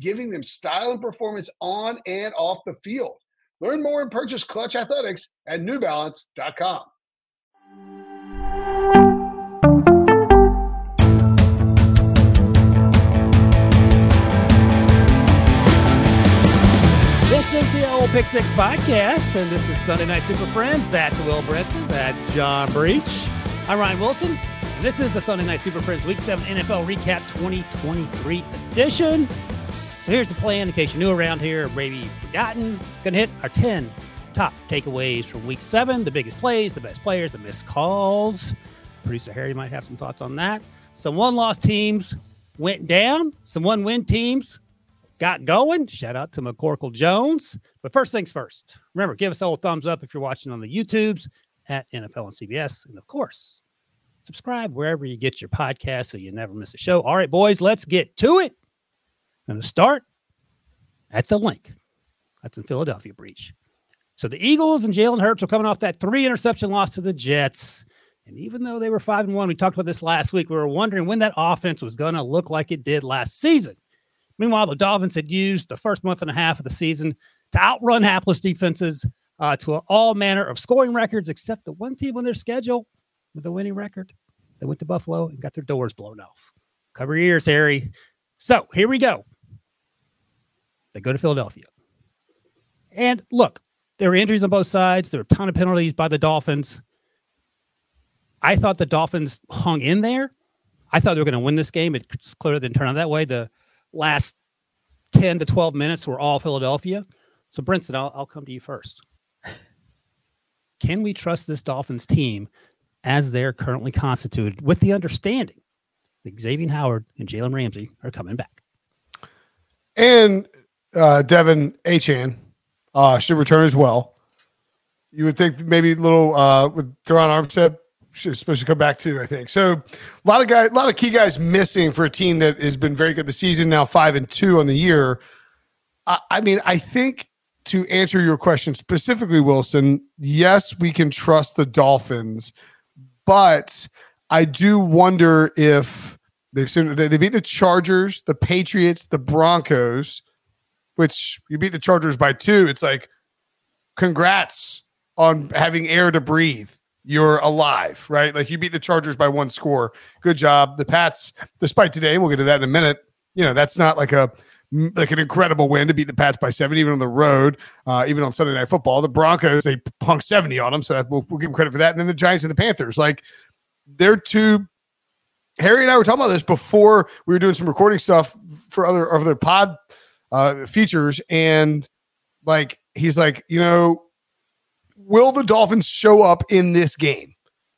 giving them style and performance on and off the field. Learn more and purchase Clutch Athletics at newbalance.com. This is the old Pick Six Podcast, and this is Sunday Night Super Friends. That's Will Brinson. That's John Breech. I'm Ryan Wilson. And this is the Sunday Night Super Friends Week 7 NFL Recap 2023 edition. So here's the plan in case you're new around here or maybe you've forgotten. Gonna hit our 10 top takeaways from Week 7, the biggest plays, the best players, the missed calls. Producer Harry might have some thoughts on that. Some one-loss teams went down. Some one-win teams got going. Shout out to McCorkle Jones. But first things first, remember, give us a little thumbs up if you're watching on the YouTubes at NFL and CBS. And of course, subscribe wherever you get your podcast so you never miss a show. All right, boys, let's get to it. I'm going to start at the link. That's in Philadelphia, Breach. So the Eagles and Jalen Hurts are coming off that 3-interception loss to the Jets. And even though they were 5-1, we talked about this last week, we were wondering when that offense was going to look like it did last season. Meanwhile, the Dolphins had used the first month and a half of the season to outrun hapless defenses to all manner of scoring records, except the one team on their schedule with a winning record. They went to Buffalo and got their doors blown off. Cover your ears, Harry. So here we go. They go to Philadelphia. And look, there were injuries on both sides. There were a ton of penalties by the Dolphins. I thought the Dolphins hung in there. I thought they were going to win this game. It clearly didn't turn out that way. The last 10 to 12 minutes were all Philadelphia. So, Brinson, I'll come to you first. Can we trust this Dolphins team as they're currently constituted, with the understanding that Xavien Howard and Jalen Ramsey are coming back? And Devin Achan should return as well. You would think maybe with Terron Armstead is supposed to come back too, I think. So a lot of key guys missing for a team that has been very good this season, now 5-2 on the year. I think to answer your question specifically, Wilson, yes, we can trust the Dolphins, but I do wonder if they beat the Chargers, the Patriots, the Broncos, which you beat the Chargers by 2. It's like, congrats on having air to breathe. You're alive, right? Like, you beat the Chargers by 1 score. Good job. The Pats, despite today, and we'll get to that in a minute, that's not like an incredible win to beat the Pats by 7, even on the road, even on Sunday Night Football. The Broncos, they punked 70 on them, so we'll give them credit for that. And then the Giants and the Panthers, like, they're two. Harry and I were talking about this before we were doing some recording stuff for other pod features, and he's like, will the Dolphins show up in this game?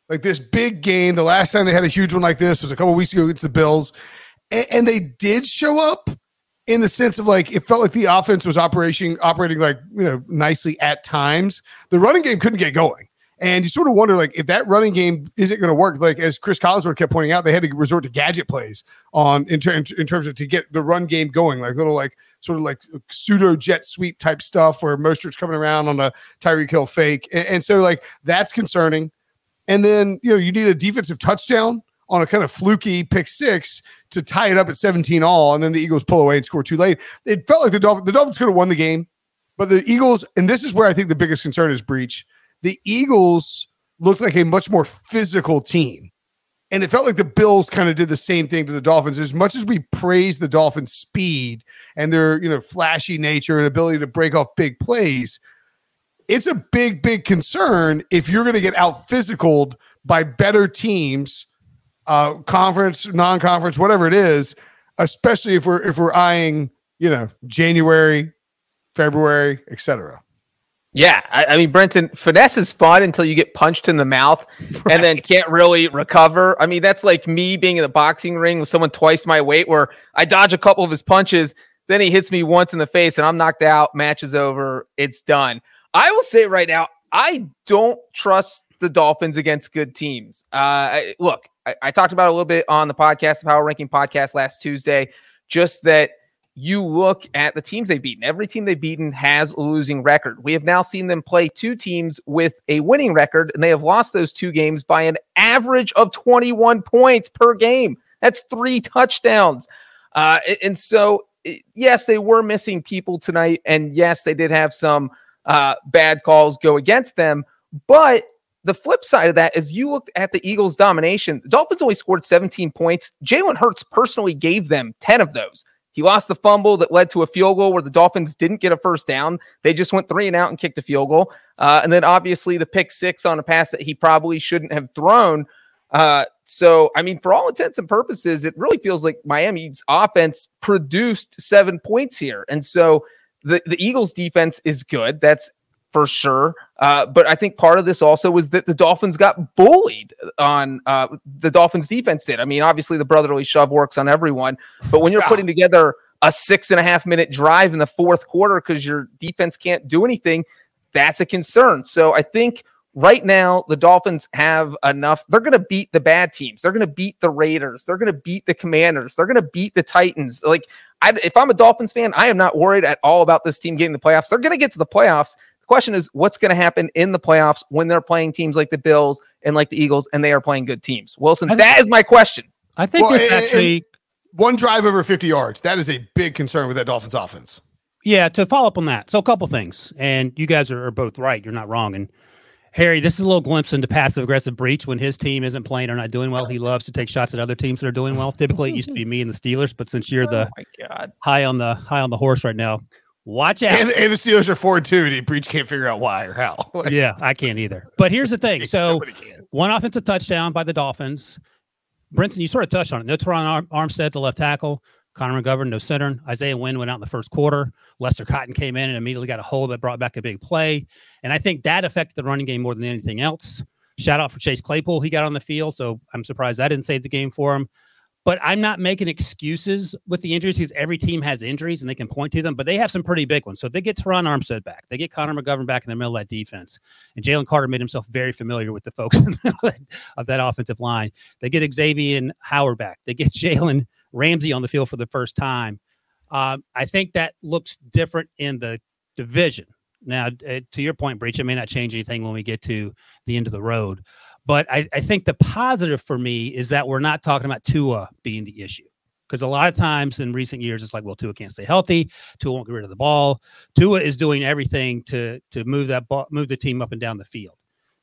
Like, this big game, the last time they had a huge one like this was a couple of weeks ago against the Bills, and they did show up. In the sense of, it felt like the offense was operating nicely at times. The running game couldn't get going. And you sort of wonder, like, if that running game isn't going to work, like as Chris Collinsworth kept pointing out, they had to resort to gadget plays in terms of to get the run game going, like little like sort of like pseudo jet sweep type stuff where Mostert's coming around on a Tyreek Hill fake, and so like that's concerning. And then you need a defensive touchdown on a kind of fluky pick six to tie it up at 17-all, and then the Eagles pull away and score too late. It felt like the Dolphins could have won the game, but the Eagles, and this is where I think the biggest concern is, Breech. The Eagles looked like a much more physical team. And it felt like the Bills kind of did the same thing to the Dolphins. As much as we praise the Dolphins' speed and their flashy nature and ability to break off big plays, it's a big, big concern if you're going to get out-physicaled by better teams, conference, non-conference, whatever it is, especially if we're eyeing, January, February, et cetera. Yeah, I mean, Brinson, finesse is fun until you get punched in the mouth and then can't really recover. I mean, that's like me being in the boxing ring with someone twice my weight where I dodge a couple of his punches, then he hits me once in the face and I'm knocked out, match is over, it's done. I will say right now, I don't trust the Dolphins against good teams. I talked about it a little bit on the podcast, the Power Ranking podcast last Tuesday, just that you look at the teams they've beaten. Every team they've beaten has a losing record. We have now seen them play two teams with a winning record, and they have lost those two games by an average of 21 points per game. That's 3 touchdowns. And so, yes, they were missing people tonight, and yes, they did have some bad calls go against them, but the flip side of that is you looked at the Eagles' domination. The Dolphins only scored 17 points. Jalen Hurts personally gave them 10 of those. He lost the fumble that led to a field goal where the Dolphins didn't get a first down. They just went 3 and out and kicked a field goal. And then obviously the pick six on a pass that he probably shouldn't have thrown. So, I mean, for all intents and purposes, it really feels like Miami's offense produced 7 points here. And so the Eagles defense is good. That's for sure. But I think part of this also was that the Dolphins got bullied on the Dolphins defense did. I mean, obviously the brotherly shove works on everyone, but when you're putting together a 6.5 minute drive in the fourth quarter because your defense can't do anything, that's a concern. So I think right now the Dolphins have enough. They're going to beat the bad teams. They're going to beat the Raiders. They're going to beat the Commanders. They're going to beat the Titans. Like if I'm a Dolphins fan, I am not worried at all about this team getting the playoffs. They're going to get to the playoffs. Question is, what's going to happen in the playoffs when they're playing teams like the Bills and like the Eagles and they are playing good teams? Wilson, that is my question. I think this actually one drive over 50 yards. That is a big concern with that Dolphins offense. Yeah, to follow up on that. So a couple things, and you guys are both right. You're not wrong. And Harry, this is a little glimpse into passive aggressive Breech. When his team isn't playing or not doing well, he loves to take shots at other teams that are doing well. Typically, it used to be me and the Steelers, but since you're high on the horse right now, watch out. And the Steelers are 4-2, and Breech can't figure out why or how. Yeah, I can't either. But here's the thing. So one offensive touchdown by the Dolphins. Brinson, you sort of touched on it. No Terron Armstead, the left tackle. Connor McGovern, no center. Isaiah Wynn went out in the first quarter. Lester Cotton came in and immediately got a hold that brought back a big play. And I think that affected the running game more than anything else. Shout out for Chase Claypool. He got on the field, so I'm surprised I didn't save the game for him. But I'm not making excuses with the injuries because every team has injuries and they can point to them, but they have some pretty big ones. So if they get Terron Armstead back, they get Connor McGovern back in the middle of that defense, and Jalen Carter made himself very familiar with the folks of that offensive line. They get Xavien Howard back. They get Jalen Ramsey on the field for the first time. I think that looks different in the division. Now, to your point, Breech, it may not change anything when we get to the end of the road. But I think the positive for me is that we're not talking about Tua being the issue. Because a lot of times in recent years, it's like, well, Tua can't stay healthy. Tua won't get rid of the ball. Tua is doing everything to move that ball, move the team up and down the field.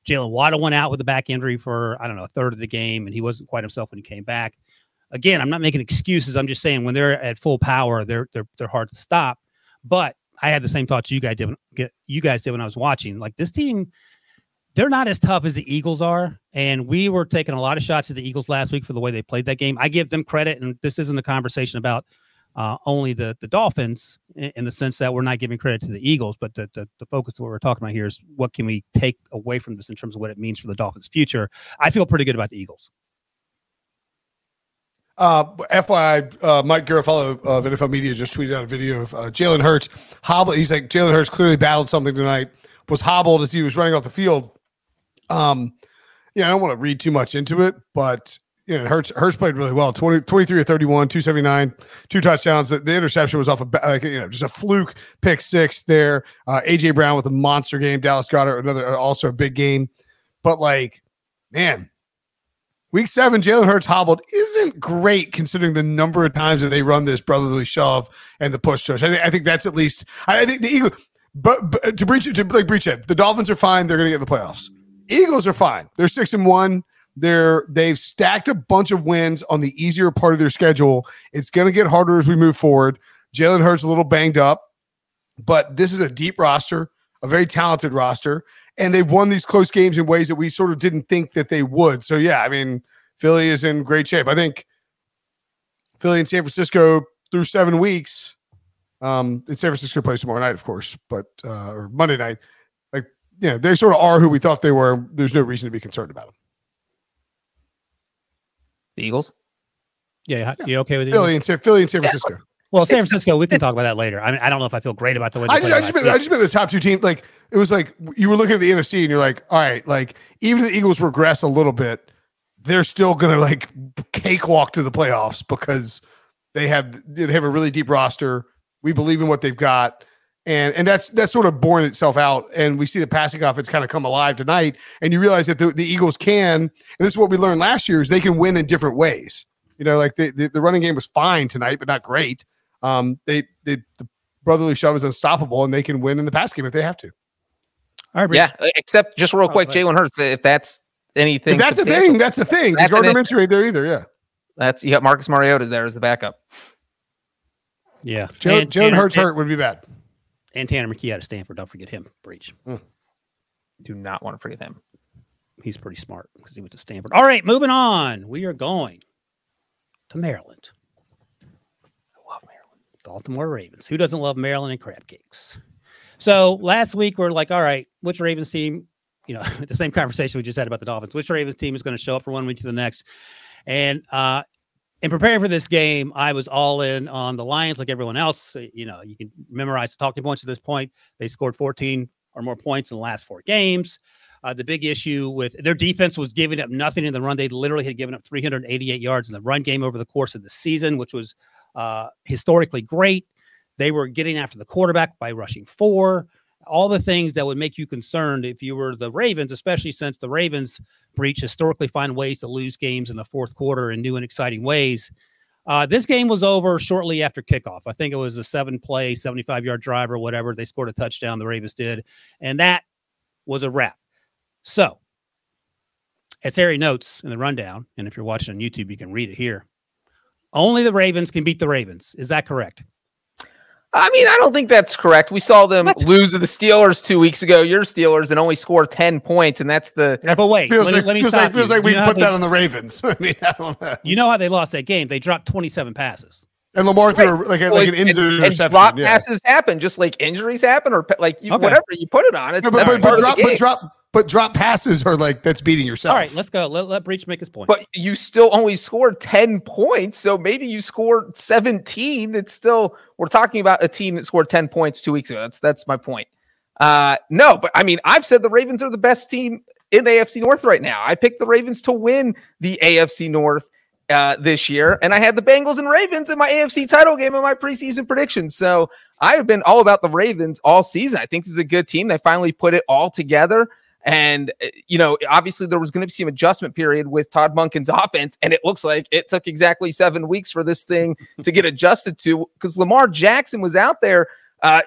Jalen Waddle went out with a back injury for, a third of the game, and he wasn't quite himself when he came back. Again, I'm not making excuses. I'm just saying when they're at full power, they're hard to stop. But I had the same thoughts you guys did when I was watching. Like, this team, they're not as tough as the Eagles are, and we were taking a lot of shots at the Eagles last week for the way they played that game. I give them credit, and this isn't a conversation about only the Dolphins in the sense that we're not giving credit to the Eagles, but the focus of what we're talking about here is what can we take away from this in terms of what it means for the Dolphins' future. I feel pretty good about the Eagles. FYI, Mike Garofalo of NFL Media just tweeted out a video of Jalen Hurts hobbled. He's like, Jalen Hurts clearly battled something tonight, was hobbled as he was running off the field. Yeah, I don't want to read too much into it, but you know, Hurts played really well. 23 or 31, 279, two touchdowns. The interception was off of, just a fluke pick six there. A.J. Brown with a monster game. Dallas Goedert, also a big game. But, like, man, week 7, Jalen Hurts hobbled isn't great considering the number of times that they run this brotherly shove and the push. I think that's at least – I think the Eagles – but Breech said, the Dolphins are fine. They're going to get in the playoffs. Eagles are fine. They're 6-1. They've stacked a bunch of wins on the easier part of their schedule. It's going to get harder as we move forward. Jalen Hurts a little banged up, but this is a deep roster, a very talented roster, and they've won these close games in ways that we sort of didn't think that they would. So, yeah, I mean, Philly is in great shape. I think Philly and San Francisco through 7 weeks, and San Francisco plays tomorrow night, of course, but or Monday night. Like, you know, they sort of are who we thought they were. There's no reason to be concerned about them. The Eagles? Yeah, you okay with the Philly and San Francisco? Well, San Francisco, we can talk about that later. I mean, I don't know if I feel great about the way I just meant the top two teams. Like, it was like you were looking at the NFC and you're like, all right, like, even if the Eagles regress a little bit, they're still going to, like, cakewalk to the playoffs because they have a really deep roster. We believe in what they've got. And that's sort of borne itself out. And we see the passing offense kind of come alive tonight. And you realize that the Eagles can, and this is what we learned last year, is they can win in different ways. You know, like the running game was fine tonight, but not great. The brotherly shove is unstoppable, and they can win in the pass game if they have to. All right, Bruce. Yeah, except just real quick, Jalen Hurts, if that's anything. If that's a thing. That's a thing. There's Gardner Minshew right there either, yeah. You got Marcus Mariota there as the backup. Yeah. Jalen Hurts hurt would be bad. And Tanner McKee out of Stanford. Don't forget him, Breech. Do not want to forget him. He's pretty smart because he went to Stanford. All right, moving on. We are going to Maryland. I love Maryland. Baltimore Ravens. Who doesn't love Maryland and crab cakes? So last week we're like, all right, which Ravens team, you know, the same conversation we just had about the Dolphins, which Ravens team is going to show up from one week to the next? And in preparing for this game, I was all in on the Lions like everyone else. You know, you can memorize the talking points at this point. They scored 14 or more points in the last 4 games. The big issue with their defense was giving up nothing in the run. They literally had given up 388 yards in the run game over the course of the season, which was historically great. They were getting after the quarterback by rushing 4. All the things that would make you concerned if you were the Ravens, especially since the Ravens, Breech, historically find ways to lose games in the fourth quarter in new and exciting ways. This game was over shortly after kickoff. I think it was a 7-play, 75-yard drive or whatever. They scored a touchdown, the Ravens did, and that was a wrap. So, as Harry notes in the rundown, and if you're watching on YouTube, you can read it here, only the Ravens can beat the Ravens. Is that correct? I mean, I don't think that's correct. We saw them lose to the Steelers 2 weeks ago, your Steelers, and only score 10 points, and that's the... Yeah, but wait, let me stop you. Feels like we put that on the Ravens. I mean, I don't know. You know how they lost that game. They dropped 27 passes. And Lamar threw like an injury interception. Drop passes happen, just like injuries happen, or like whatever you put it on. It's drop passes are like, that's beating yourself. All right, let's go. Let Breech make his point. But you still only scored 10 points, so maybe you scored 17. It's still, we're talking about a team that scored 10 points 2 weeks ago. That's my point. No, but I mean, I've said the Ravens are the best team in the AFC North right now. I picked the Ravens to win the AFC North this year, and I had the Bengals and Ravens in my AFC title game in my preseason prediction. So I have been all about the Ravens all season. I think this is a good team. They finally put it all together. And, you know, obviously there was going to be an adjustment period with Todd Munkin's offense, and it looks like it took exactly 7 weeks for this thing to get adjusted to, because Lamar Jackson was out there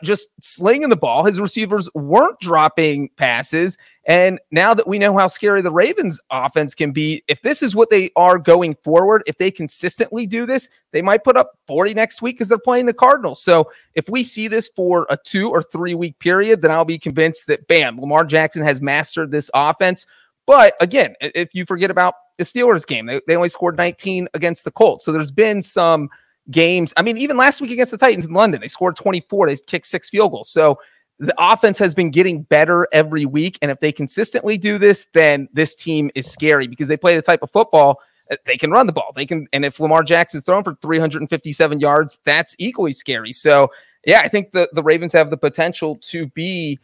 just slinging the ball. His receivers weren't dropping passes, and now that we know how scary the Ravens' offense can be, if this is what they are going forward, if they consistently do this, they might put up 40 next week because they're playing the Cardinals. So if we see this for a 2 or 3 week period, then I'll be convinced that, bam, Lamar Jackson has mastered this offense. But again, if you forget about the Steelers game, they only scored 19 against the Colts. So there's been some games. I mean, even last week against the Titans in London, they scored 24. They kicked 6 field goals. So the offense has been getting better every week. And if they consistently do this, then this team is scary because they play the type of football they can run the ball. They can, and if Lamar Jackson's thrown for 357 yards, that's equally scary. So yeah, I think the Ravens have the potential to be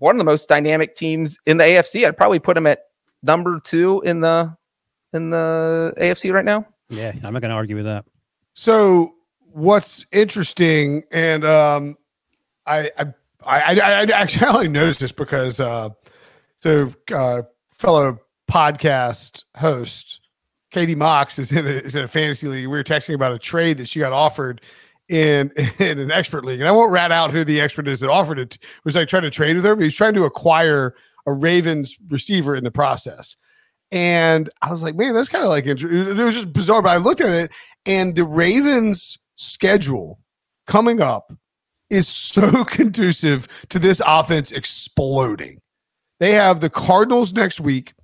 one of the most dynamic teams in the AFC. I'd probably put them at number 2 in the AFC right now. Yeah, I'm not going to argue with that. So what's interesting, and I actually only noticed this because fellow podcast host Katie Mox is in a fantasy league. We were texting about a trade that she got offered in an expert league, and I won't rat out who the expert is that offered it. It was like trying to trade with her, but he's trying to acquire a Ravens receiver in the process. And I was like, man, that's kind of like interesting. It was just bizarre, but I looked at it, and the Ravens' schedule coming up is so conducive to this offense exploding. They have the Cardinals next week.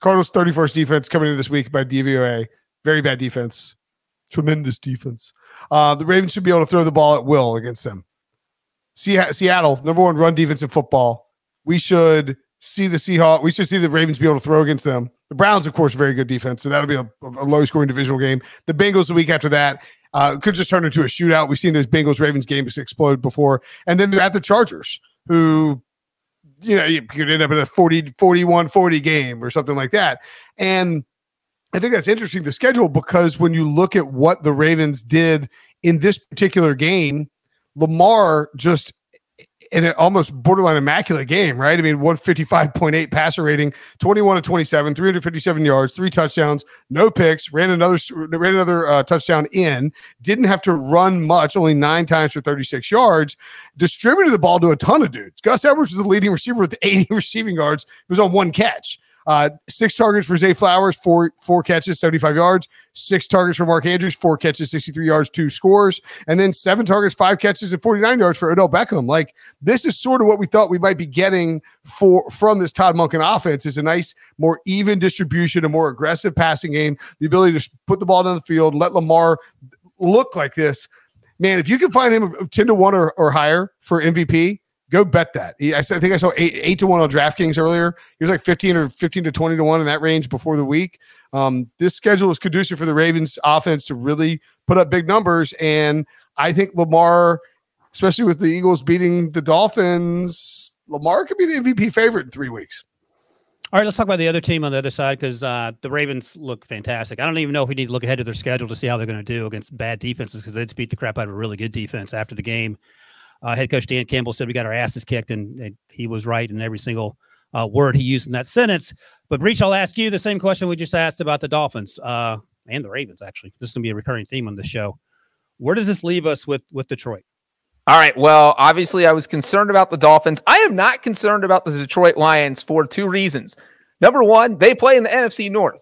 Cardinals 31st defense coming in this week by DVOA. Very bad defense. Tremendous defense. The Ravens should be able to throw the ball at will against them. Seattle, number one run defense in football. We should see the Seahawks. We should see the Ravens be able to throw against them. The Browns, of course, very good defense. So that'll be a low-scoring divisional game. The Bengals the week after that. Could just turn into a shootout. We've seen those Bengals-Ravens games explode before. And then at the Chargers, who, you know, you could end up in a 41-40 game or something like that. And I think that's interesting, the schedule, because when you look at what the Ravens did in this particular game, Lamar just in an almost borderline immaculate game, right? I mean, 155.8 passer rating, 21 of 27, 357 yards, 3 touchdowns, no picks, ran another touchdown in, didn't have to run much, only 9 times for 36 yards, distributed the ball to a ton of dudes. Gus Edwards was the leading receiver with 80 receiving yards. He was on 1 catch. 6 targets for Zay Flowers, 4 catches, 75 yards. 6 targets for Mark Andrews, 4 catches, 63 yards, 2 scores. And then 7 targets, 5 catches, and 49 yards for Odell Beckham. Like, this is sort of what we thought we might be getting from this Todd Monken offense, is a nice, more even distribution, a more aggressive passing game, the ability to put the ball down the field, let Lamar look like this. Man, if you can find him 10-1 or higher for MVP, go bet that. I think I saw 8-1 on DraftKings earlier. He was like 15 to 20 to 1 in that range before the week. This schedule is conducive for the Ravens offense to really put up big numbers. And I think Lamar, especially with the Eagles beating the Dolphins, Lamar could be the MVP favorite in 3 weeks. All right, let's talk about the other team on the other side, because the Ravens look fantastic. I don't even know if we need to look ahead to their schedule to see how they're going to do against bad defenses, because they just beat the crap out of a really good defense after the game. Head coach Dan Campbell said we got our asses kicked, and he was right in every single word he used in that sentence. But, Breech, I'll ask you the same question we just asked about the Dolphins and the Ravens, actually. This is going to be a recurring theme on the show. Where does this leave us with Detroit? All right, well, obviously I was concerned about the Dolphins. I am not concerned about the Detroit Lions for 2 reasons. Number one, they play in the NFC North.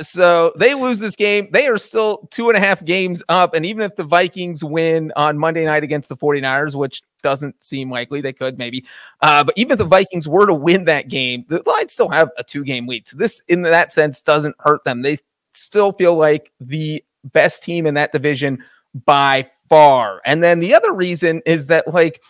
So they lose this game. They are still 2.5 games up. And even if the Vikings win on Monday night against the 49ers, which doesn't seem likely, they could maybe. But even if the Vikings were to win that game, the Lions still have a 2-game lead. So this, in that sense, doesn't hurt them. They still feel like the best team in that division by far. And then the other reason is that, like,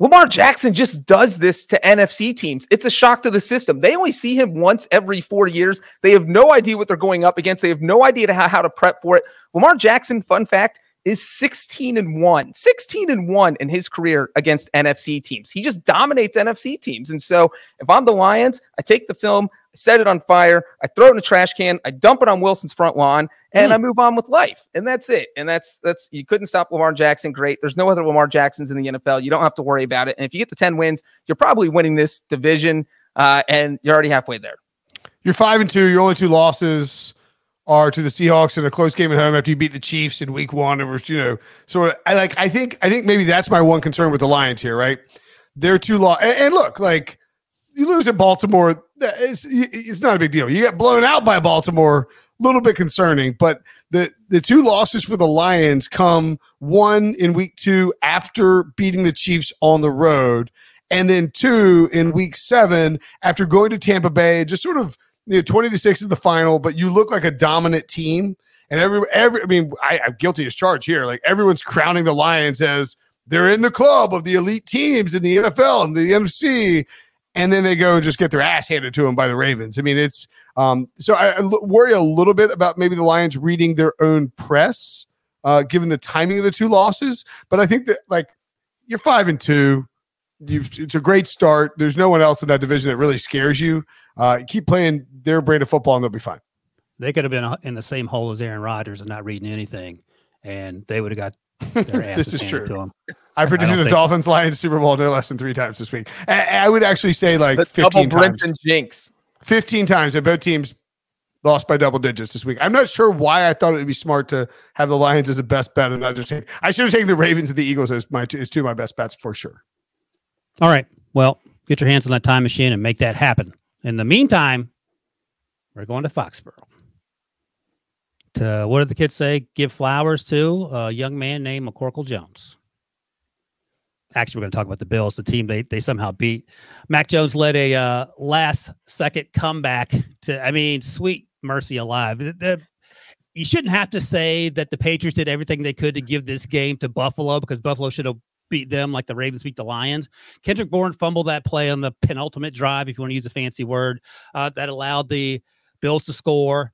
Lamar Jackson just does this to NFC teams. It's a shock to the system. They only see him once every 4 years. They have no idea what they're going up against. They have no idea how to prep for it. Lamar Jackson, fun fact, is 16-1. 16-1 in his career against NFC teams. He just dominates NFC teams. And so if I'm the Lions, I take the film, I set it on fire, I throw it in a trash can, I dump it on Wilson's front lawn, and I move on with life. And that's it. And that's you couldn't stop Lamar Jackson. Great. There's no other Lamar Jacksons in the NFL. You don't have to worry about it. And if you get to 10 wins, you're probably winning this division, and you're already halfway there. You're 5-2. Your only 2 losses are to the Seahawks in a close game at home after you beat the Chiefs in week 1. It was, you know, sort of, I think maybe that's my one concern with the Lions here, right? They're too long. And look, like, you lose at Baltimore, it's not a big deal. You get blown out by Baltimore, a little bit concerning, but the 2 losses for the Lions come, one in week 2 after beating the Chiefs on the road, and then 2 in week 7 after going to Tampa Bay, just sort of, 20-6 is the final, but you look like a dominant team. And I'm guilty as charged here. Like, everyone's crowning the Lions as they're in the club of the elite teams in the NFL and the NFC. And then they go and just get their ass handed to them by the Ravens. I mean, it's so I worry a little bit about maybe the Lions reading their own press, given the timing of the 2 losses. But I think that, like, you're 5-2. it's a great start. There's no one else in that division that really scares you. Keep playing their brand of football, and they'll be fine. They could have been in the same hole as Aaron Rodgers and not reading anything, and they would have got their asses this is true. To them. I predicted the Dolphins Lions Super Bowl no less than 3 times this week. I would actually say like 15 times. Brinson jinx. 15 times. Both teams lost by double digits this week. I'm not sure why I thought it would be smart to have the Lions as the best bet, and not just take. I should have taken the Ravens and the Eagles as two of my best bets for sure. All right. Well, get your hands on that time machine and make that happen. In the meantime, we're going to Foxborough. To, what did the kids say? Give flowers to a young man named McCorkle Jones. Actually, we're going to talk about the Bills, the team they somehow beat. Mac Jones led a last-second comeback to, I mean, sweet mercy alive. You shouldn't have to say that the Patriots did everything they could to give this game to Buffalo, because Buffalo should have beat them like the Ravens beat the Lions. Kendrick Bourne fumbled that play on the penultimate drive, if you want to use a fancy word, that allowed the Bills to score.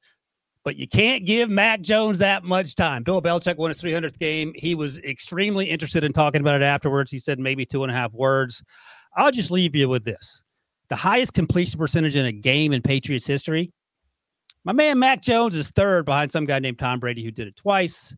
But you can't give Mac Jones that much time. Bill Belichick won his 300th game. He was extremely interested in talking about it afterwards. He said maybe 2.5 words. I'll just leave you with this. The highest completion percentage in a game in Patriots history. My man Mac Jones is third behind some guy named Tom Brady, who did it twice.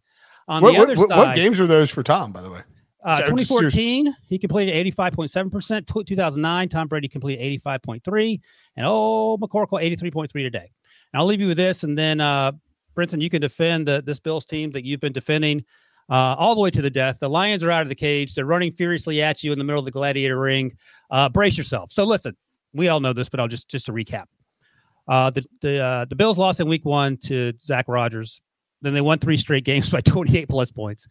On the other side, what games were those for Tom, by the way? 2014, he completed 85.7%. 2009, Tom Brady completed 85.3%. And McCorkle, 83.3% today. And I'll leave you with this, and then, Brinson, you can defend this Bills team that you've been defending all the way to the death. The Lions are out of the cage. They're running furiously at you in the middle of the gladiator ring. Brace yourself. So, listen, we all know this, but I'll just to recap. The Bills lost in week 1 to Zach Rogers. Then they won 3 straight games by 28-plus points.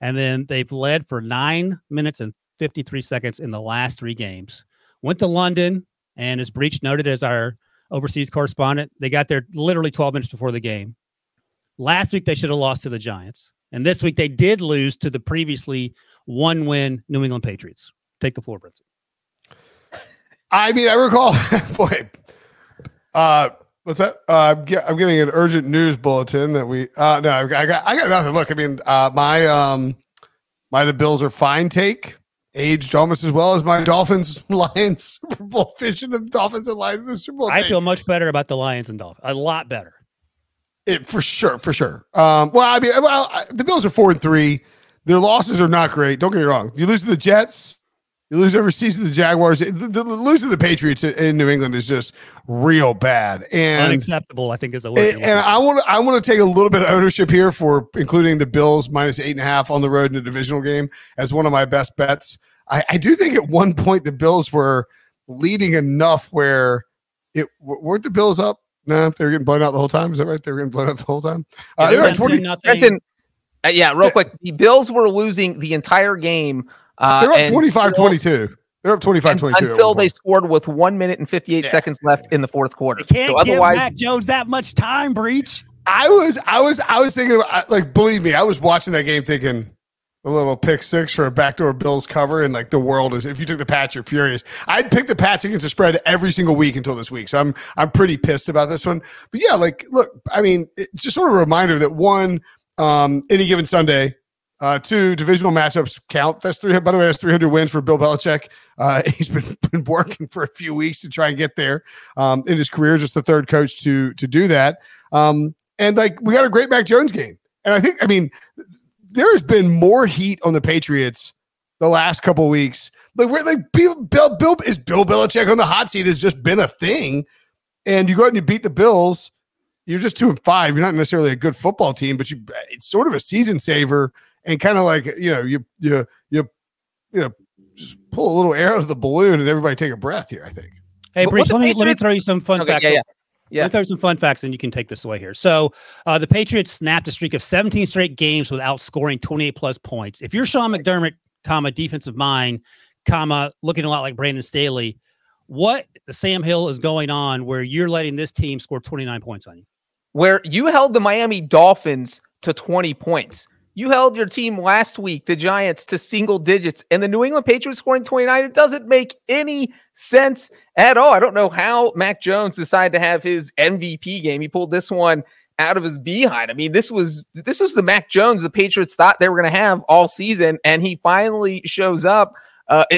And then they've led for 9 minutes and 53 seconds in the last 3 games. Went to London, and as Breech noted as our overseas correspondent, they got there literally 12 minutes before the game. Last week, they should have lost to the Giants. And this week, they did lose to the previously 1-win New England Patriots. Take the floor, Brinson. I mean, I recall, boy, what's that? I'm getting an urgent news bulletin that we, no, I got nothing. Look, I mean, my the Bills are fine take aged almost as well as my Dolphins Lions Super Bowl vision of Dolphins and Lions in the Super Bowl. I feel much better about the Lions and Dolphins. A lot better. For sure. The Bills are 4-3. Their losses are not great. Don't get me wrong. You lose to the Jets. You lose overseas to the Jaguars. The losing to the Patriots in New England is just real bad and unacceptable, I think, is the word. And I want to take a little bit of ownership here for including the Bills minus 8.5 on the road in a divisional game as one of my best bets. I do think at one point the Bills were leading enough where it weren't the Bills up. No, they were getting blown out the whole time. Is that right? They were getting blown out the whole time. They were 20-0. Yeah, real quick. The Bills were losing the entire game. They're up 25-22. They're up 25-22 until they scored with 1 minute and 58 seconds left in the fourth quarter. You can't give Mac Jones that much time, Breech. I was thinking about, like, believe me, I was watching that game thinking a little pick six for a backdoor Bills cover, and like the world is. If you took the Pats, you're furious. I'd pick the Pats against the spread every single week until this week, so I'm pretty pissed about this one. But yeah, like, look, I mean, it's just sort of a reminder that one, any given Sunday. 2 divisional matchups count. That's 300. By the way, that's 300 wins for Bill Belichick. He's been working for a few weeks to try and get there in his career. Just the third coach to do that. And like, we got a great Mac Jones game. And I think, I mean, there has been more heat on the Patriots the last couple of weeks. Like, we're like, Bill Belichick on the hot seat has just been a thing. And you go out and you beat the Bills. You're just 2-5. You're not necessarily a good football team, but it's sort of a season saver. And kind of like, you know, you just pull a little air out of the balloon and everybody take a breath here, I think. Hey, Breech, let me throw you some fun facts. Yeah. Let me throw you some fun facts, and you can take this away here. So the Patriots snapped a streak of 17 straight games without scoring 28-plus points. If you're Sean McDermott, defensive mind, looking a lot like Brandon Staley, what the Sam Hill is going on where you're letting this team score 29 points on you? Where you held the Miami Dolphins to 20 points. You held your team last week, the Giants, to single digits, and the New England Patriots scoring 29. It doesn't make any sense at all. I don't know how Mac Jones decided to have his MVP game. He pulled this one out of his behind. I mean, this was the Mac Jones the Patriots thought they were going to have all season, and he finally shows up.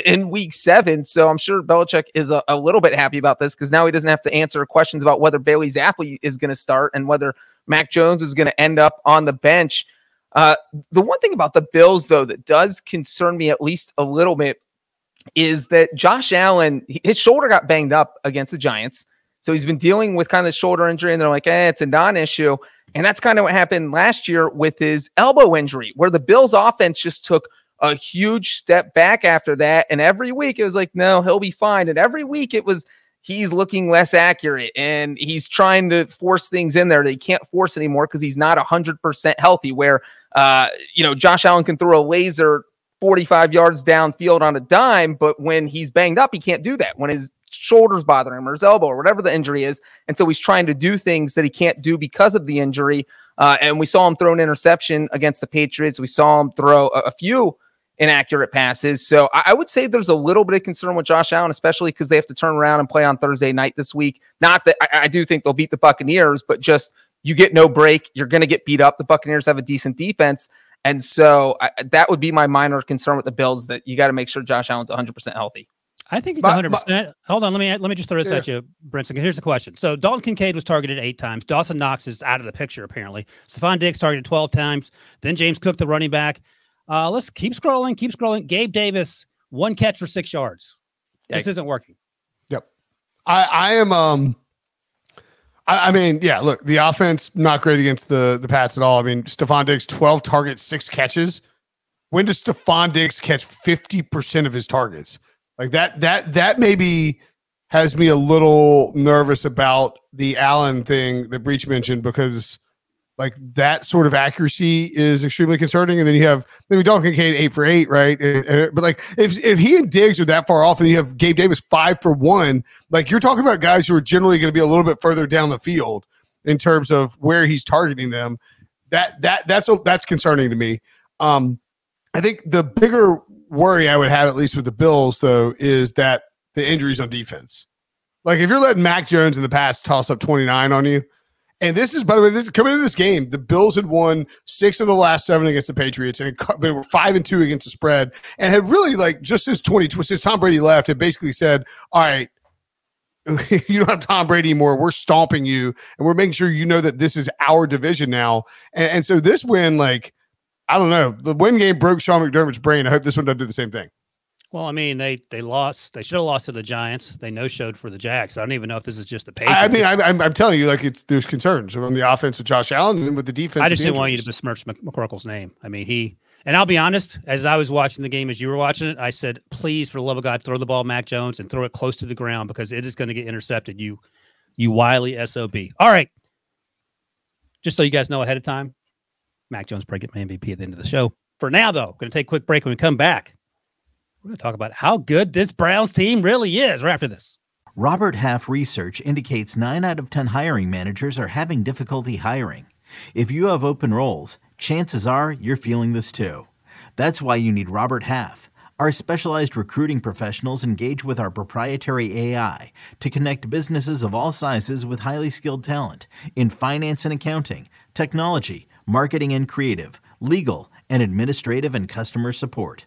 in week 7. So I'm sure Belichick is a little bit happy about this, because now he doesn't have to answer questions about whether Bailey Zappi is going to start and whether Mac Jones is going to end up on the bench. The one thing about the Bills, though, that does concern me at least a little bit is that Josh Allen, his shoulder got banged up against the Giants. So he's been dealing with kind of the shoulder injury, and they're like, it's a non-issue. And that's kind of what happened last year with his elbow injury, where the Bills offense just took a huge step back after that. And every week it was like, no, he'll be fine. And every week it was, he's looking less accurate and he's trying to force things in there that he can't force anymore because he's not 100% healthy, where, Josh Allen can throw a laser 45 yards downfield on a dime. But when he's banged up, he can't do that. When his shoulder's bothering him or his elbow or whatever the injury is. And so he's trying to do things that he can't do because of the injury. And we saw him throw an interception against the Patriots. We saw him throw a few inaccurate passes. So I would say there's a little bit of concern with Josh Allen, especially because they have to turn around and play on Thursday night this week. Not that I do think they'll beat the Buccaneers, but just you get no break. You're going to get beat up. The Buccaneers have a decent defense. And so that would be my minor concern with the Bills, that you got to make sure Josh Allen's 100% healthy. I think he's 100%. Hold on. Let me just throw this at you, Brinson. Here's the question. So Dalton Kincaid was targeted 8 times. Dawson Knox is out of the picture, apparently. Stephon Diggs targeted 12 times. Then James Cook, the running back. Let's keep scrolling. Gabe Davis, 1 catch for 6 yards. Yikes. This isn't working. Yep. Look, the offense, not great against the Pats at all. I mean, Stephon Diggs, 12 targets, 6 catches. When does Stephon Diggs catch 50% of his targets? Like that maybe has me a little nervous about the Allen thing that Breech mentioned, because like that sort of accuracy is extremely concerning. And then you have Dalton Kincaid 8 for 8, right? But like if he and Diggs are that far off, and you have Gabe Davis 5 for 1, like you're talking about guys who are generally going to be a little bit further down the field in terms of where he's targeting them. That's concerning to me. I think the bigger worry I would have, at least with the Bills, though, is that the injuries on defense. Like if you're letting Mac Jones in the past toss up 29 on you. And this is, by the way, coming into this game, the Bills had won 6 of the last 7 against the Patriots, and they were 5-2 against the spread, and had really, like, just since Tom Brady left, had basically said, all right, you don't have Tom Brady anymore. We're stomping you, and we're making sure you know that this is our division now. And so this win, like, I don't know, the win game broke Sean McDermott's brain. I hope this one doesn't do the same thing. Well, I mean, they lost. They should have lost to the Giants. They no-showed for the Jacks. I don't even know if this is just the Patriots. I mean, I'm telling you, like, there's concerns on the offense with Josh Allen and with the defense. I just didn't want you to besmirch McCorkle's name. I mean, and I'll be honest, as I was watching the game, as you were watching it, I said, please, for the love of God, throw the ball Mac Jones and throw it close to the ground, because it is going to get intercepted, you wily SOB. All right. Just so you guys know ahead of time, Mac Jones probably get my MVP at the end of the show. For now, though, going to take a quick break. When we come back, we're going to talk about how good this Browns team really is right after this. Robert Half research indicates 9 out of 10 hiring managers are having difficulty hiring. If you have open roles, chances are you're feeling this too. That's why you need Robert Half. Our specialized recruiting professionals engage with our proprietary AI to connect businesses of all sizes with highly skilled talent in finance and accounting, technology, marketing and creative, legal, and administrative and customer support.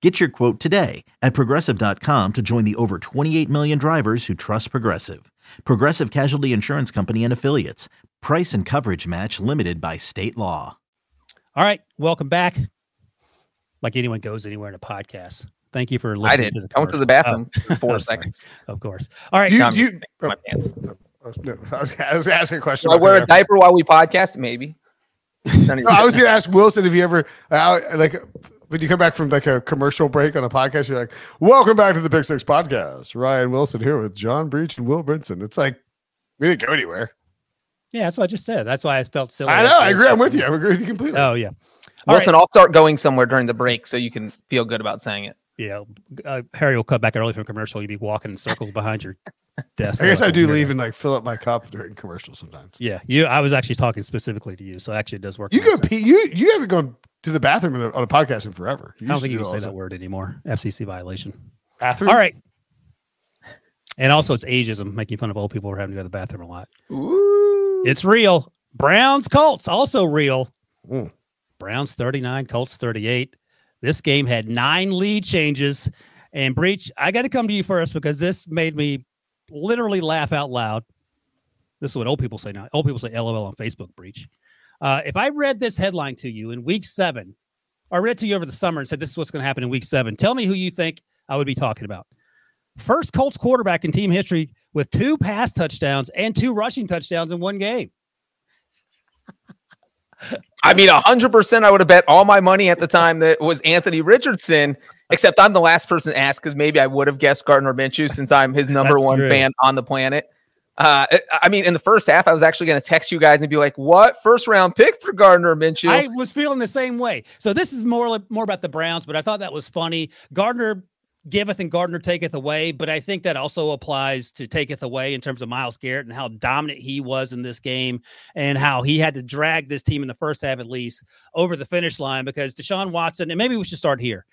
Get your quote today at Progressive.com to join the over 28 million drivers who trust Progressive. Progressive Casualty Insurance Company and Affiliates. Price and coverage match limited by state law. All right, welcome back. Like anyone goes anywhere in a podcast. Thank you for listening. I did. I went to the bathroom for 4 seconds. Of course. All right. My pants. I was asking a question. I wear a diaper while we podcast? Maybe. I was going to ask Wilson if you ever, like... When you come back from like a commercial break on a podcast, you're like, welcome back to the Pick Six Podcast. Ryan Wilson here with John Breech and Will Brinson. It's like, we didn't go anywhere. Yeah, that's what I just said. That's why I felt silly. I know. I agree with you completely. Oh, yeah. All Wilson, right. I'll start going somewhere during the break so you can feel good about saying it. Yeah, Harry will cut back early from commercial. You'd be walking in circles behind your desk. I guess I do leave and like fill up my cup during commercials sometimes. Yeah, you. I was actually talking specifically to you, so actually it does work. You go pee. You haven't gone to the bathroom on a podcast in forever. I don't think you can say that word anymore. FCC violation. Bathroom. All right. And also, it's ageism, making fun of old people who are having to go to the bathroom a lot. Ooh. It's real. Browns Colts also real. Mm. Browns 39, Colts 38. This game had 9 lead changes. And Breech, I got to come to you first because this made me literally laugh out loud. This is what old people say now. Old people say LOL on Facebook, Breech. If I read this headline to you in week 7, or I read it to you over the summer and said this is what's going to happen in week 7, tell me who you think I would be talking about. First Colts quarterback in team history with 2 pass touchdowns and 2 rushing touchdowns in one game. I mean, 100% I would have bet all my money at the time that was Anthony Richardson, except I'm the last person to ask because maybe I would have guessed Gardner Minshew since I'm his number one fan on the planet. I mean, in the first half, I was actually going to text you guys and be like, what? First round pick for Gardner Minshew? I was feeling the same way. So this is more about the Browns, but I thought that was funny. Gardner giveth and Gardner taketh away, but I think that also applies to taketh away in terms of Myles Garrett and how dominant he was in this game and how he had to drag this team in the first half, at least, over the finish line because Deshaun Watson, and maybe we should start here.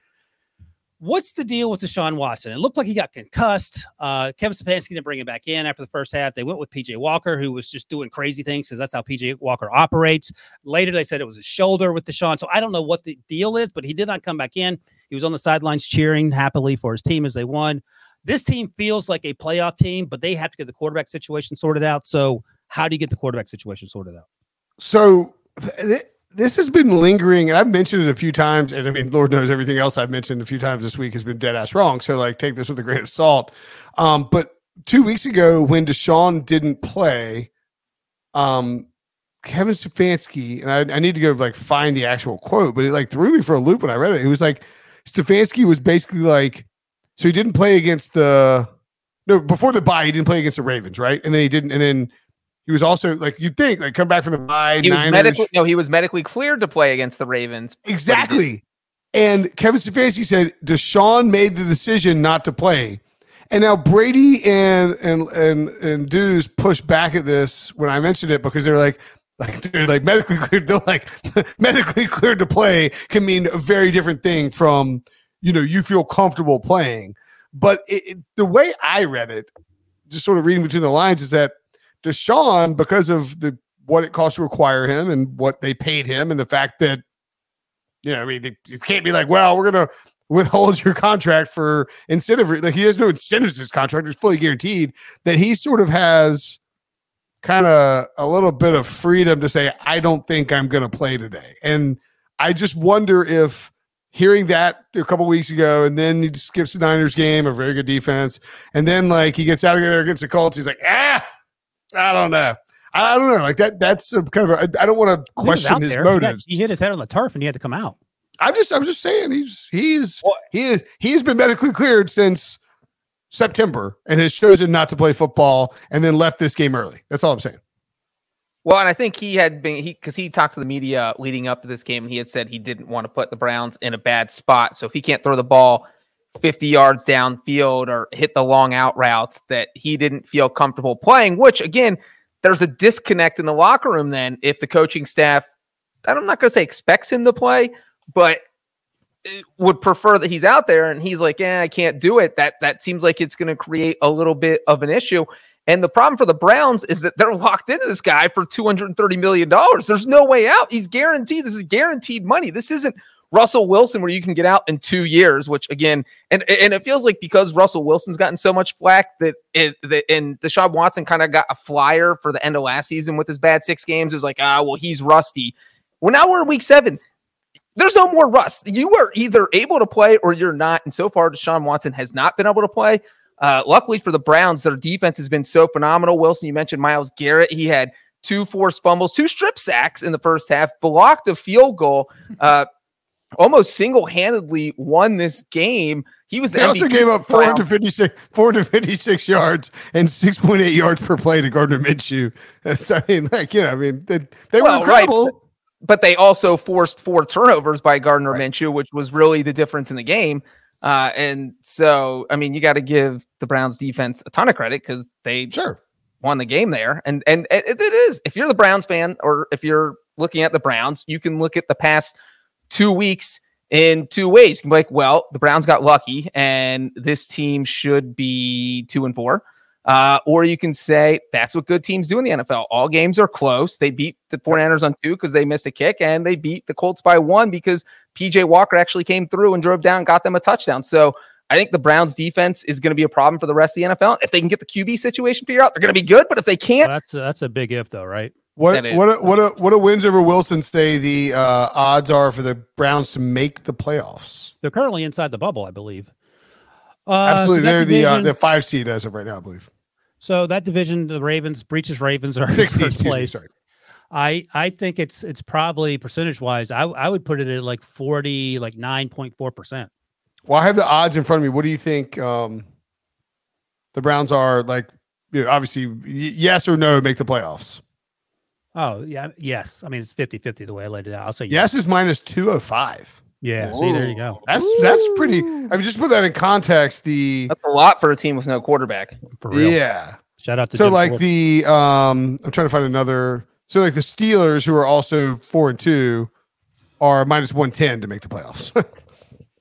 What's the deal with Deshaun Watson? It looked like he got concussed. Kevin Stefanski didn't bring him back in after the first half. They went with P.J. Walker, who was just doing crazy things because that's how P.J. Walker operates. Later, they said it was his shoulder with Deshaun. So I don't know what the deal is, but he did not come back in. He was on the sidelines cheering happily for his team as they won. This team feels like a playoff team, but they have to get the quarterback situation sorted out. So how do you get the quarterback situation sorted out? So this has been lingering, and I've mentioned it a few times, and I mean, Lord knows everything else I've mentioned a few times this week has been dead-ass wrong, so like take this with a grain of salt. But 2 weeks ago when Deshaun didn't play, Kevin Stefanski, and I need to go like find the actual quote, but it like threw me for a loop when I read it. It was like, Stefanski was basically like, so he didn't play against before the bye, he didn't play against the Ravens, right? And then he didn't, and then he was also like, you'd think, like, come back from the bye. He was medically cleared to play against the Ravens. Exactly. And Kevin Stefanski said, Deshaun made the decision not to play. And now Brady and Dews pushed back at this when I mentioned it because they were like medically cleared, they're like medically cleared to play can mean a very different thing from, you know, you feel comfortable playing. But the way I read it, just sort of reading between the lines, is that Deshaun, because of what it cost to acquire him and what they paid him and the fact that, you know, I mean, it can't be like, well, we're going to withhold your contract for incentive. Like he has no incentives to his contract. It's fully guaranteed that he sort of has kind of a little bit of freedom to say, I don't think I'm going to play today. And I just wonder if hearing that a couple weeks ago, and then he skips the Niners game, a very good defense, and then like he gets out of there against the Colts, he's like, I don't know. Like that's a kind of I don't want to question his motives. He hit his head on the turf and he had to come out. I'm just saying he's been medically cleared since September and has chosen not to play football and then left this game early. That's all I'm saying. Well, and I think he talked to the media leading up to this game and he had said he didn't want to put the Browns in a bad spot. So if he can't throw the ball 50 yards downfield or hit the long out routes that he didn't feel comfortable playing, which again, there's a disconnect in the locker room. Then if the coaching staff, I'm not going to say expects him to play, but would prefer that he's out there and he's like, I can't do it. That seems like it's going to create a little bit of an issue. And the problem for the Browns is that they're locked into this guy for $230 million. There's no way out. He's guaranteed. This is guaranteed money. This isn't Russell Wilson where you can get out in 2 years, which again, and it feels like because Russell Wilson's gotten so much flack and Deshaun Watson kind of got a flyer for the end of last season with his bad 6 games. It was like, well, he's rusty. Well, now we're in week 7. There's no more rust. You are either able to play or you're not. And so far, Deshaun Watson has not been able to play. Luckily for the Browns, their defense has been so phenomenal. Wilson, you mentioned Myles Garrett. He had 2 forced fumbles, 2 strip sacks in the first half, blocked a field goal, almost single-handedly won this game. He was the MVP. Also gave up 456 yards and 6.8 yards per play to Gardner Minshew. So, I mean, they were incredible. Right. But they also forced 4 turnovers by Gardner Minshew, which was really the difference in the game. And so, I mean, you got to give the Browns defense a ton of credit because they won the game there. And it is, if you're the Browns fan or if you're looking at the Browns, you can look at the past 2 weeks in two ways. You can be like, well, the Browns got lucky and this team should be 2-4. Or you can say that's what good teams do in the NFL. All games are close. They beat the 49ers on 2 because they missed a kick, and they beat the Colts by 1 because P.J. Walker actually came through and drove down and got them a touchdown. So I think the Browns defense is going to be a problem for the rest of the NFL. If they can get the QB situation figured out, they're going to be good. But if they can't, well, that's a big if, though, right? What do wins over Wilson say the odds are for the Browns to make the playoffs? They're currently inside the bubble, I believe. Absolutely, so they're the 5 seed as of right now, I believe. So that division, the Ravens, Breech's Ravens are in 6th place. I think it's probably percentage-wise, I would put it at like 40, like 9.4%. Well, I have the odds in front of me. What do you think the Browns are like? You know, obviously, yes or no, make the playoffs. Oh, yeah, yes. I mean, it's 50-50 the way I laid it out. I'll say yes. Yes is minus 205. Yeah, see, there you go. That's pretty. I mean, just put that in context. That's a lot for a team with no quarterback. For real. Yeah. Shout out to so Jim like Ford. I'm trying to find another. So like the Steelers, who are also 4-2, are minus 110 to make the playoffs.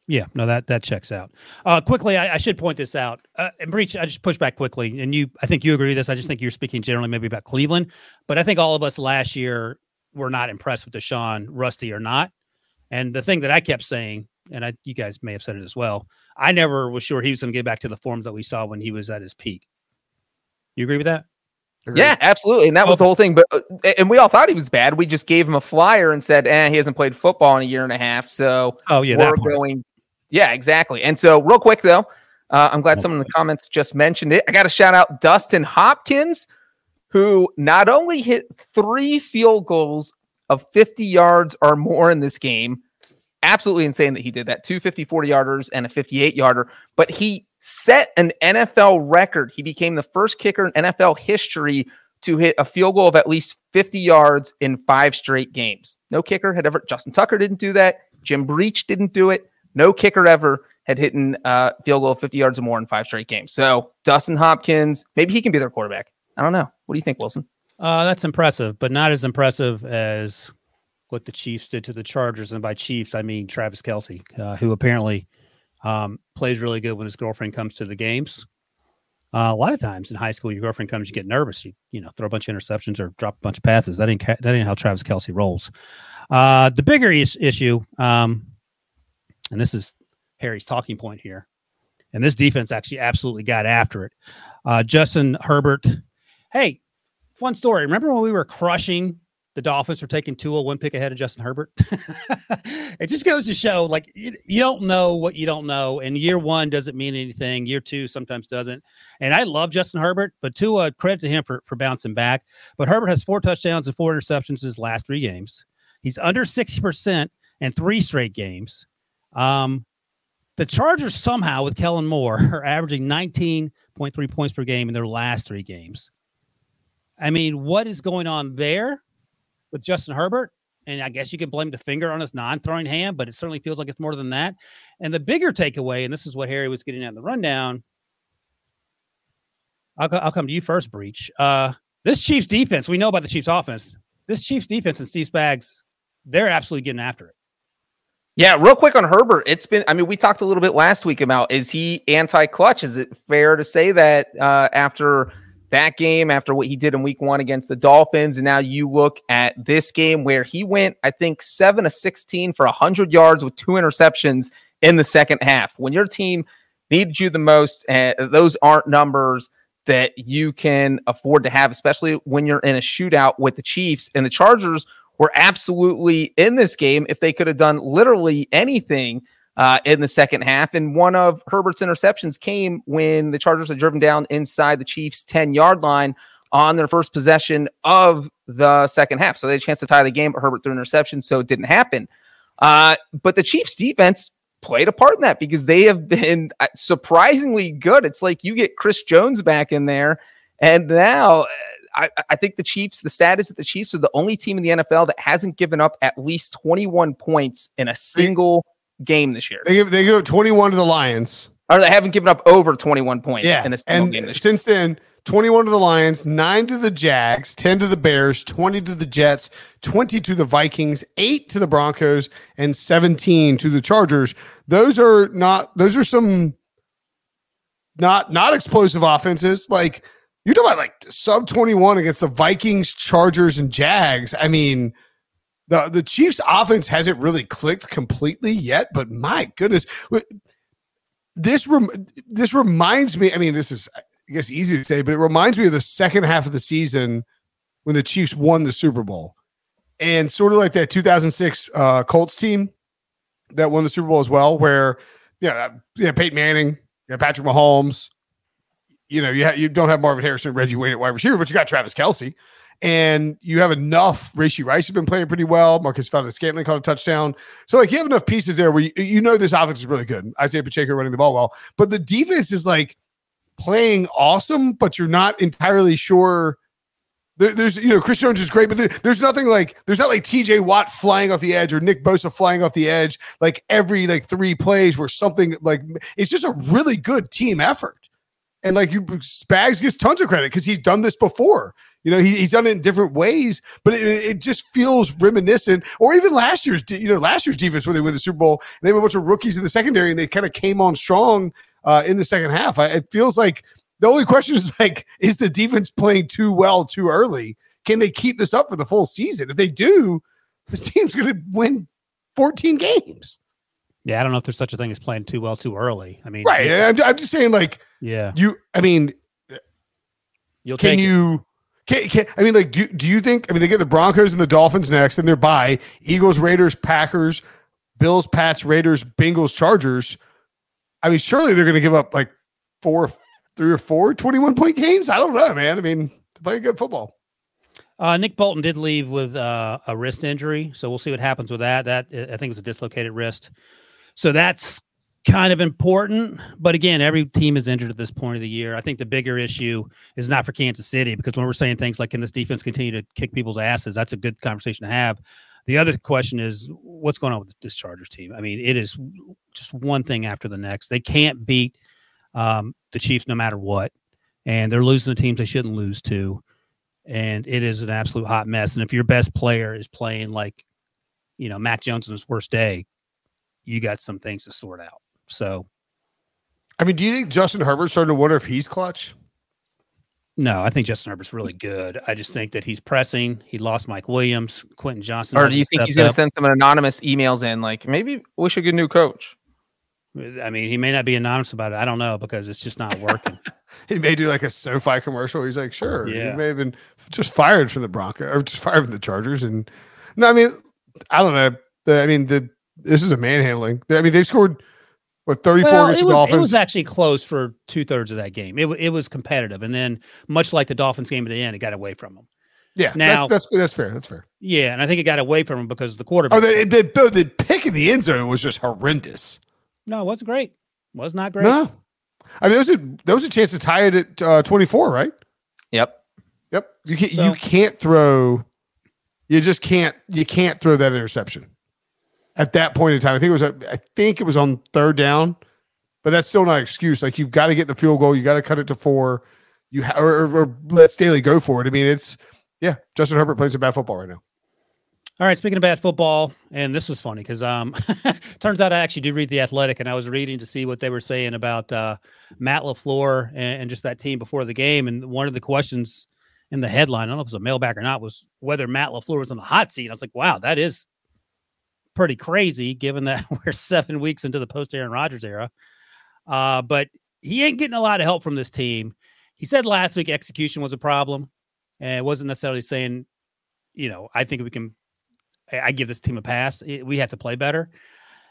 Yeah, no, that checks out. Quickly, I should point this out. And Breech, I just push back quickly, and I think you agree with this. I just think you're speaking generally maybe about Cleveland, but I think all of us last year were not impressed with Deshaun, rusty or not. And the thing that I kept saying, and you guys may have said it as well, I never was sure he was going to get back to the form that we saw when he was at his peak. You agree with that? Yeah, absolutely. And that was the whole thing. But and we all thought he was bad. We just gave him a flyer and said, he hasn't played football in a year and a half. So we're going. Yeah, exactly. And so real quick, though, I'm glad someone in the comments just mentioned it. I got to shout out Dustin Hopkins, who not only hit 3 field goals of 50 yards or more in this game. Absolutely insane that he did that. 2 50 40-yarders and a 58-yarder. But he set an NFL record. He became the first kicker in NFL history to hit a field goal of at least 50 yards in 5 straight games. No kicker had ever. Justin Tucker didn't do that. John Breech didn't do it. No kicker ever had hit a field goal of 50 yards or more in 5 straight games. So Dustin Hopkins, maybe he can be their quarterback. I don't know. What do you think, Wilson? That's impressive, but not as impressive as what the Chiefs did to the Chargers. And by Chiefs, I mean Travis Kelce, who apparently plays really good when his girlfriend comes to the games. A lot of times in high school, your girlfriend comes, you get nervous. You throw a bunch of interceptions or drop a bunch of passes. That ain't how Travis Kelce rolls. The bigger issue, and this is Harry's talking point here, and this defense actually absolutely got after it. Justin Herbert, hey. Fun story. Remember when we were crushing the Dolphins for taking Tua 1 pick ahead of Justin Herbert? It just goes to show, like, you don't know what you don't know. And year 1 doesn't mean anything. Year 2 sometimes doesn't. And I love Justin Herbert, but Tua, credit to him for bouncing back. But Herbert has 4 touchdowns and 4 interceptions in his last 3 games. He's under 60% in 3 straight games. The Chargers somehow, with Kellen Moore, are averaging 19.3 points per game in their last 3 games. I mean, what is going on there with Justin Herbert? And I guess you can blame the finger on his non-throwing hand, but it certainly feels like it's more than that. And the bigger takeaway, and this is what Harry was getting at in the rundown. I'll come to you first, Breech. This Chiefs defense, we know about the Chiefs offense. This Chiefs defense and Steve Spaggs, they're absolutely getting after it. Yeah, real quick on Herbert. We talked a little bit last week about, is he anti-clutch? Is it fair to say that after that game, after what he did in week 1 against the Dolphins, and now you look at this game where he went, I think, 7 of 16 for 100 yards with 2 interceptions in the second half. When your team needs you the most, those aren't numbers that you can afford to have, especially when you're in a shootout with the Chiefs. And the Chargers were absolutely in this game if they could have done literally anything in the second half. And one of Herbert's interceptions came when the Chargers had driven down inside the Chiefs' 10-yard line on their first possession of the second half. So they had a chance to tie the game, but Herbert threw an interception, so it didn't happen. But the Chiefs' defense played a part in that because they have been surprisingly good. It's like you get Chris Jones back in there, and now I think the Chiefs, the stat is that the Chiefs are the only team in the NFL that hasn't given up at least 21 points in a single game this year. They go 21 to the Lions. Or they haven't given up over 21 points in a single game this year. Since then, 21 to the Lions, 9 to the Jags, 10 to the Bears, 20 to the Jets, 20 to the Vikings, 8 to the Broncos, and 17 to the Chargers. Those are some not explosive offenses. Like, you're talking about like sub 21 against the Vikings, Chargers, and Jags. I mean, the Chiefs offense hasn't really clicked completely yet, but my goodness. This reminds me, I mean, this is, I guess, easy to say, but it reminds me of the second half of the season when the Chiefs won the Super Bowl, and sort of like that 2006 Colts team that won the Super Bowl as well, where, Peyton Manning, Patrick Mahomes, you don't have Marvin Harrison, Reggie Wayne at wide receiver, but you got Travis Kelce, and you have enough. Rashee Rice has been playing pretty well. Marquez Valdez-Scantling caught a touchdown. So like, you have enough pieces there where this offense is really good. Isaiah Pacheco running the ball well, but the defense is like playing awesome, but you're not entirely sure. There's Chris Jones is great, but there's nothing like, there's not like TJ Watt flying off the edge or Nick Bosa flying off the edge like every like three plays where something, like, it's just a really good team effort. And like, Spags gets tons of credit because he's done this before. He's done it in different ways, but it just feels reminiscent. Or even last year's defense when they win the Super Bowl, and they have a bunch of rookies in the secondary, and they kind of came on strong in the second half. It feels like the only question is like, is the defense playing too well too early? Can they keep this up for the full season? If they do, this team's going to win 14 games. Yeah, I don't know if there's such a thing as playing too well too early. I mean, right? I'm just saying, like, do you think? I mean, they get the Broncos and the Dolphins next, and they're by Eagles, Raiders, Packers, Bills, Pats, Raiders, Bengals, Chargers. I mean, surely they're going to give up like three or four 21-point games. I don't know, man. I mean, to play good football. Nick Bolton did leave with a wrist injury, so we'll see what happens with that. That, I think, was a dislocated wrist, so that's kind of important. But again, every team is injured at this point of the year. I think the bigger issue is not for Kansas City, because when we're saying things like, can this defense continue to kick people's asses, that's a good conversation to have. The other question is, what's going on with this Chargers team? I mean, it is just one thing after the next. They can't beat the Chiefs no matter what, and they're losing to teams they shouldn't lose to, and it is an absolute hot mess. And if your best player is playing like, Mac Jones on his worst day, you got some things to sort out. So, I mean, do you think Justin Herbert's starting to wonder if he's clutch? No, I think Justin Herbert's really good. I just think that he's pressing. He lost Mike Williams, Quentin Johnson. Or do you think he's going to send some anonymous emails in, like, maybe we should get a new coach? I mean, he may not be anonymous about it. I don't know, because it's just not working. He may do like a SoFi commercial. He's like, sure. Yeah. He may have been just fired from the Broncos, or just fired from the Chargers. And no, I mean, I don't know. This is a manhandling. I mean, they scored 34 against the Dolphins. It was actually close for 2/3 of that game. It was competitive, and then much like the Dolphins game at the end, it got away from them. Yeah, now that's fair. That's fair. Yeah, and I think it got away from them because of the quarterback. Oh, the pick in the end zone was just horrendous. No, it wasn't great. Was not great. No. I mean, there was a chance to tie it at 24, right? Yep. You can't throw that interception at that point in time. I think it was on third down, but that's still not an excuse. Like, you've got to get the field goal. You got to cut it to 4. Or let Staley go for it. I mean, Justin Herbert plays a bad football right now. All right, speaking of bad football, and this was funny because turns out I actually do read The Athletic, and I was reading to see what they were saying about Matt LaFleur and just that team before the game. And one of the questions in the headline, I don't know if it was a mailbag or not, was whether Matt LaFleur was on the hot seat. I was like, wow, that is pretty crazy given that we're 7 weeks into the post-Aaron Rodgers era. But he ain't getting a lot of help from this team. He said last week execution was a problem, and it wasn't necessarily saying, I think we can – I give this team a pass. We have to play better.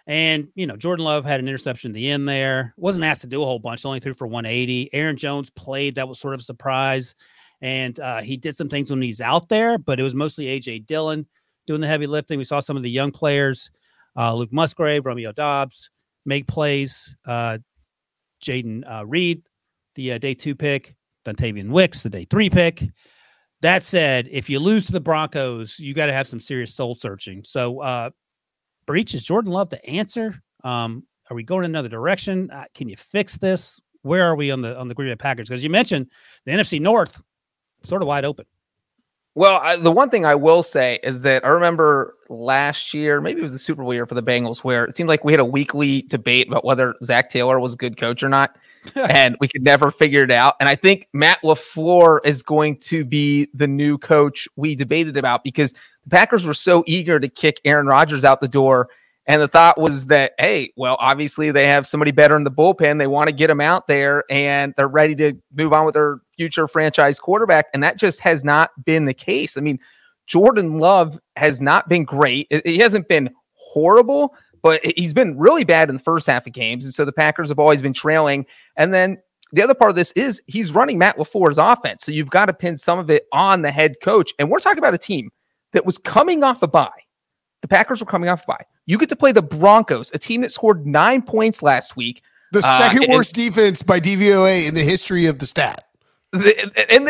And, Jordan Love had an interception at the end there. Wasn't asked to do a whole bunch. Only threw for 180. Aaron Jones played. That was sort of a surprise. And he did some things when he's out there, but it was mostly A.J. Dillon doing the heavy lifting. We saw some of the young players, Luke Musgrave, Romeo Doubs, make plays. Jaden Reed, the day 2 pick. Dontavian Wicks, the day 3 pick. That said, if you lose to the Broncos, you got to have some serious soul searching. So, Breech, is Jordan Love the answer? Are we going another direction? Can you fix this? Where are we on the Green Bay Packers? Because you mentioned the NFC North, sort of wide open. Well, the one thing I will say is that I remember last year, maybe it was the Super Bowl year for the Bengals, where it seemed like we had a weekly debate about whether Zach Taylor was a good coach or not, and we could never figure it out. And I think Matt LaFleur is going to be the new coach we debated about, because the Packers were so eager to kick Aaron Rodgers out the door. And the thought was that, hey, well, obviously they have somebody better in the bullpen. They want to get him out there, and they're ready to move on with their future franchise quarterback. And that just has not been the case. I mean, Jordan Love has not been great. He hasn't been horrible, but he's been really bad in the first half of games. And so the Packers have always been trailing. And then the other part of this is he's running Matt LaFleur's offense. So you've got to pin some of it on the head coach. And we're talking about a team that was coming off a bye. The Packers were coming off a bye. You get to play the Broncos, a team that scored 9 points last week. The second worst defense by DVOA in the history of the stat. A team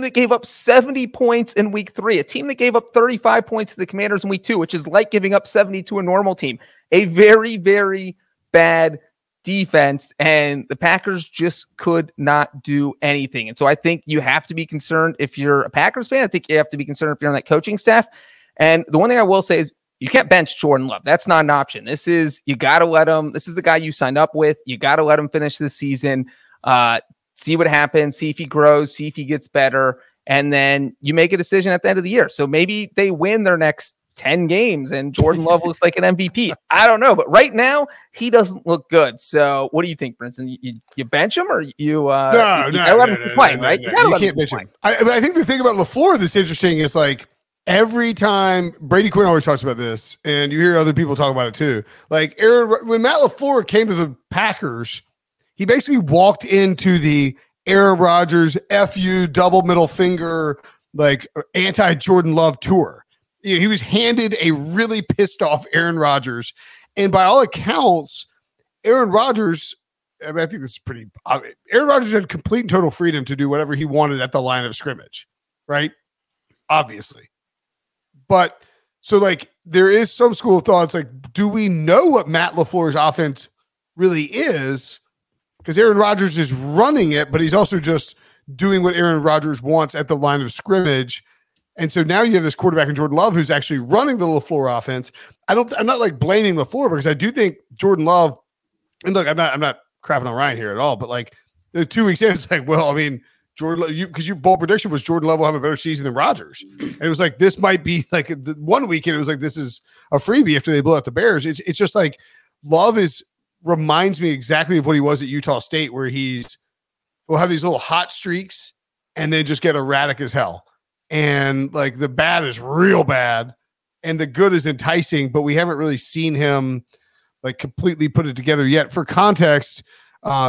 that gave up 70 points in week 3, a team that gave up 35 points to the Commanders in week 2, which is like giving up 70 to a normal team. A very, very bad defense, and the Packers just could not do anything. And so I think you have to be concerned if you're a Packers fan. I think you have to be concerned if you're on that coaching staff. And the one thing I will say is you can't bench Jordan Love. That's not an option. You got to let him. This is the guy you signed up with. You got to let him finish this season, see what happens, see if he grows, see if he gets better. And then you make a decision at the end of the year. So maybe they win their next 10 games and Jordan Love looks like an MVP. I don't know. But right now he doesn't look good. So what do you think, Brinson? You bench him or you, right? You can't bench him. I think the thing about LaFleur that's interesting is like, every time Brady Quinn always talks about this, and you hear other people talk about it too. Like when Matt LaFleur came to the Packers, he basically walked into the Aaron Rodgers FU double middle finger, like anti-Jordan Love tour. You know, he was handed a really pissed off Aaron Rodgers. And by all accounts, Aaron Rodgers, I mean, I think this is pretty obvious. Aaron Rodgers had complete and total freedom to do whatever he wanted at the line of scrimmage, right? Obviously. But so like there is some school of thoughts, like, do we know what Matt LaFleur's offense really is? Because Aaron Rodgers is running it, but he's also just doing what Aaron Rodgers wants at the line of scrimmage. And so now you have this quarterback in Jordan Love who's actually running the LaFleur offense. I'm not like blaming LaFleur, because I do think Jordan Love, and look, I'm not crapping on Ryan here at all, but like 2 weeks in, it's like, well, I mean, Jordan, because your bold prediction was Jordan Love will have a better season than Rodgers. And it was like, this might be like one weekend. It was like, this is a freebie after they blow out the Bears. It's just like Love reminds me exactly of what he was at Utah State, where will have these little hot streaks and then just get erratic as hell. And like the bad is real bad and the good is enticing, but we haven't really seen him like completely put it together yet. For context,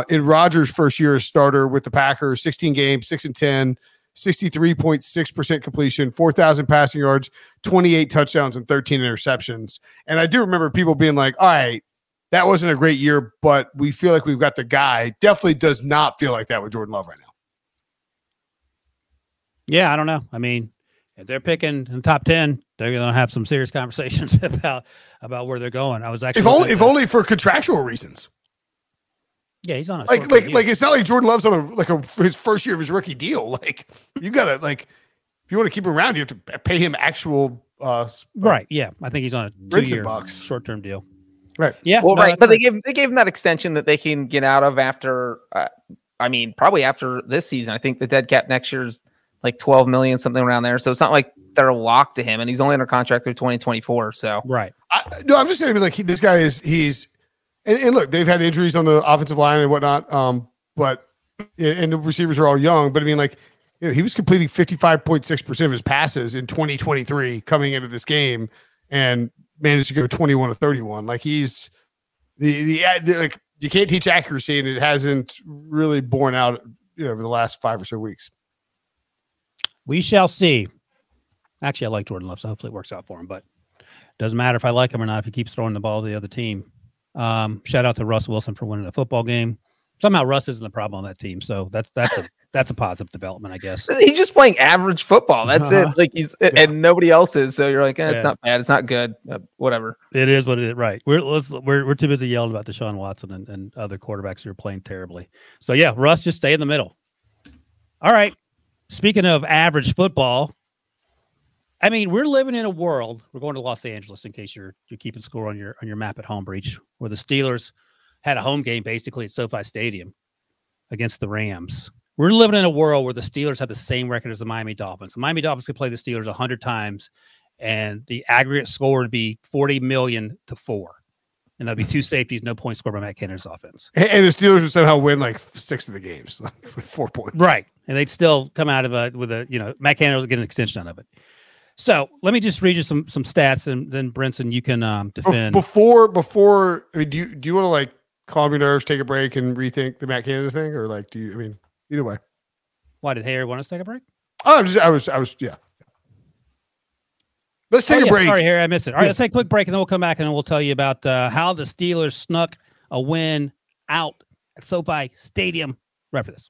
in Rodgers' first year as starter with the Packers, 16 games, 6-10, 63.6% completion, 4,000 passing yards, 28 touchdowns, and 13 interceptions. And I do remember people being like, all right, that wasn't a great year, but we feel like we've got the guy. Definitely does not feel like that with Jordan Love right now. Yeah, I don't know. I mean, if they're picking in the top 10, they're going to have some serious conversations about where they're going. I was actually if only for contractual reasons. Yeah, he's on a like it's not like Jordan Love's on his first year of his rookie deal. Like you gotta if you want to keep him around, you have to pay him actual right. Yeah, I think he's on a 2-year short term deal. Right. Yeah. Well, right, but they gave him that extension that they can get out of after. I mean, probably after this season. I think the dead cap next year is like $12 million, something around there. So it's not like they're locked to him, and he's only under contract through 2024. So right. I'm just saying, this guy is. And look, they've had injuries on the offensive line and whatnot, and the receivers are all young. But I mean, he was completing 55.6% of his passes in 2023 coming into this game, and managed to go 21-31. Like he's the you can't teach accuracy, and it hasn't really borne out over the last 5 or so weeks. We shall see. Actually, I like Jordan Love, so hopefully it works out for him. But it doesn't matter if I like him or not if he keeps throwing the ball to the other team. Shout out to Russ Wilson for winning a football game. Somehow Russ isn't the problem on that team. So that's that's a positive development, I guess. He's just playing average football. That's it. Like and nobody else is. So you're like, it's not bad. It's not good. Whatever. It is what it is. Right. We're too busy yelling about Deshaun Watson and other quarterbacks who are playing terribly. So yeah, Russ, just stay in the middle. All right. Speaking of average football, I mean, we're living in a world. We're going to Los Angeles, in case you're keeping score on your map at home, Breech, where the Steelers had a home game basically at SoFi Stadium against the Rams. We're living in a world where the Steelers have the same record as the Miami Dolphins. The Miami Dolphins could play the Steelers 100 times, and the aggregate score would be 40 million to 4. And there'll be two safeties, no points scored by Matt Cannon's offense. And the Steelers would somehow win like 6 of the games, like with 4 points. Right. And they'd still come out of Matt Cannon would get an extension out of it. So let me just read you some stats, and then Brinson, you can defend. Before, I mean, do you want to like calm your nerves, take a break, and rethink the Matt Canada thing, or like do you? I mean, either way. Why did Harry want us to take a break? Oh, I was. Let's take a break. Sorry, Harry, I missed it. All right, let's take a quick break, and then we'll come back, and we'll tell you about how the Steelers snuck a win out at SoFi Stadium. Right for this.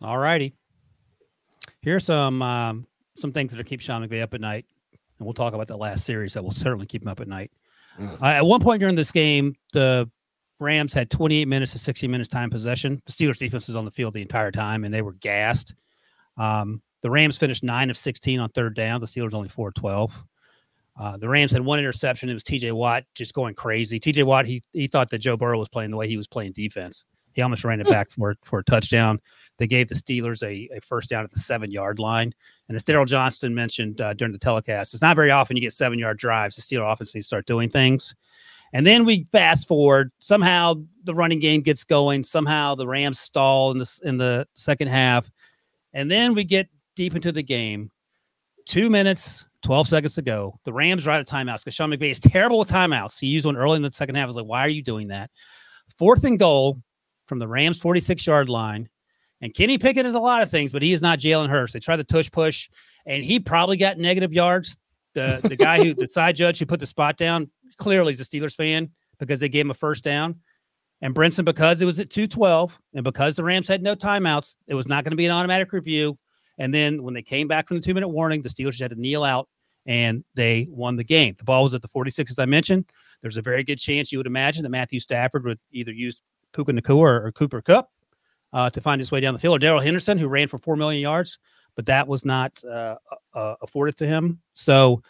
All righty. Here's some things that keep Sean McVay up at night, and we'll talk about the last series that will certainly keep him up at night. At one point during this game, the Rams had 28 minutes to 60 minutes time possession. The Steelers' defense was on the field the entire time, and they were gassed. The Rams finished 9 of 16 on third down. The Steelers only 4 of 12. The Rams had one interception. It was T.J. Watt just going crazy. T.J. Watt, he thought that Joe Burrow was playing the way he was playing defense. He almost ran it back for a touchdown. They gave the Steelers a first down at the 7-yard line. And as Daryl Johnston mentioned during the telecast, it's not very often you get 7-yard drives. The Steelers offense needs to start doing things. And then we fast forward. Somehow the running game gets going. Somehow the Rams stall in the second half. And then we get deep into the game. 2 minutes, 12 seconds to go. The Rams are out of timeouts because Sean McVay is terrible with timeouts. He used one early in the second half. I was like, why are you doing that? 4th and goal. From the Rams' 46-yard line. And Kenny Pickett is a lot of things, but he is not Jalen Hurts. They tried the tush-push, and he probably got negative yards. The guy who – the side judge who put the spot down clearly is a Steelers fan because they gave him a first down. And Brinson, because it was at 2:12 and because the Rams had no timeouts, it was not going to be an automatic review. And then when they came back from the 2-minute warning, the Steelers had to kneel out, and they won the game. The ball was at the 46, as I mentioned. There's a very good chance you would imagine that Matthew Stafford would either use – Puka Nacua or Cooper Kupp to find his way down the field, or Darrell Henderson, who ran for 4 million yards, but that was not afforded to him. So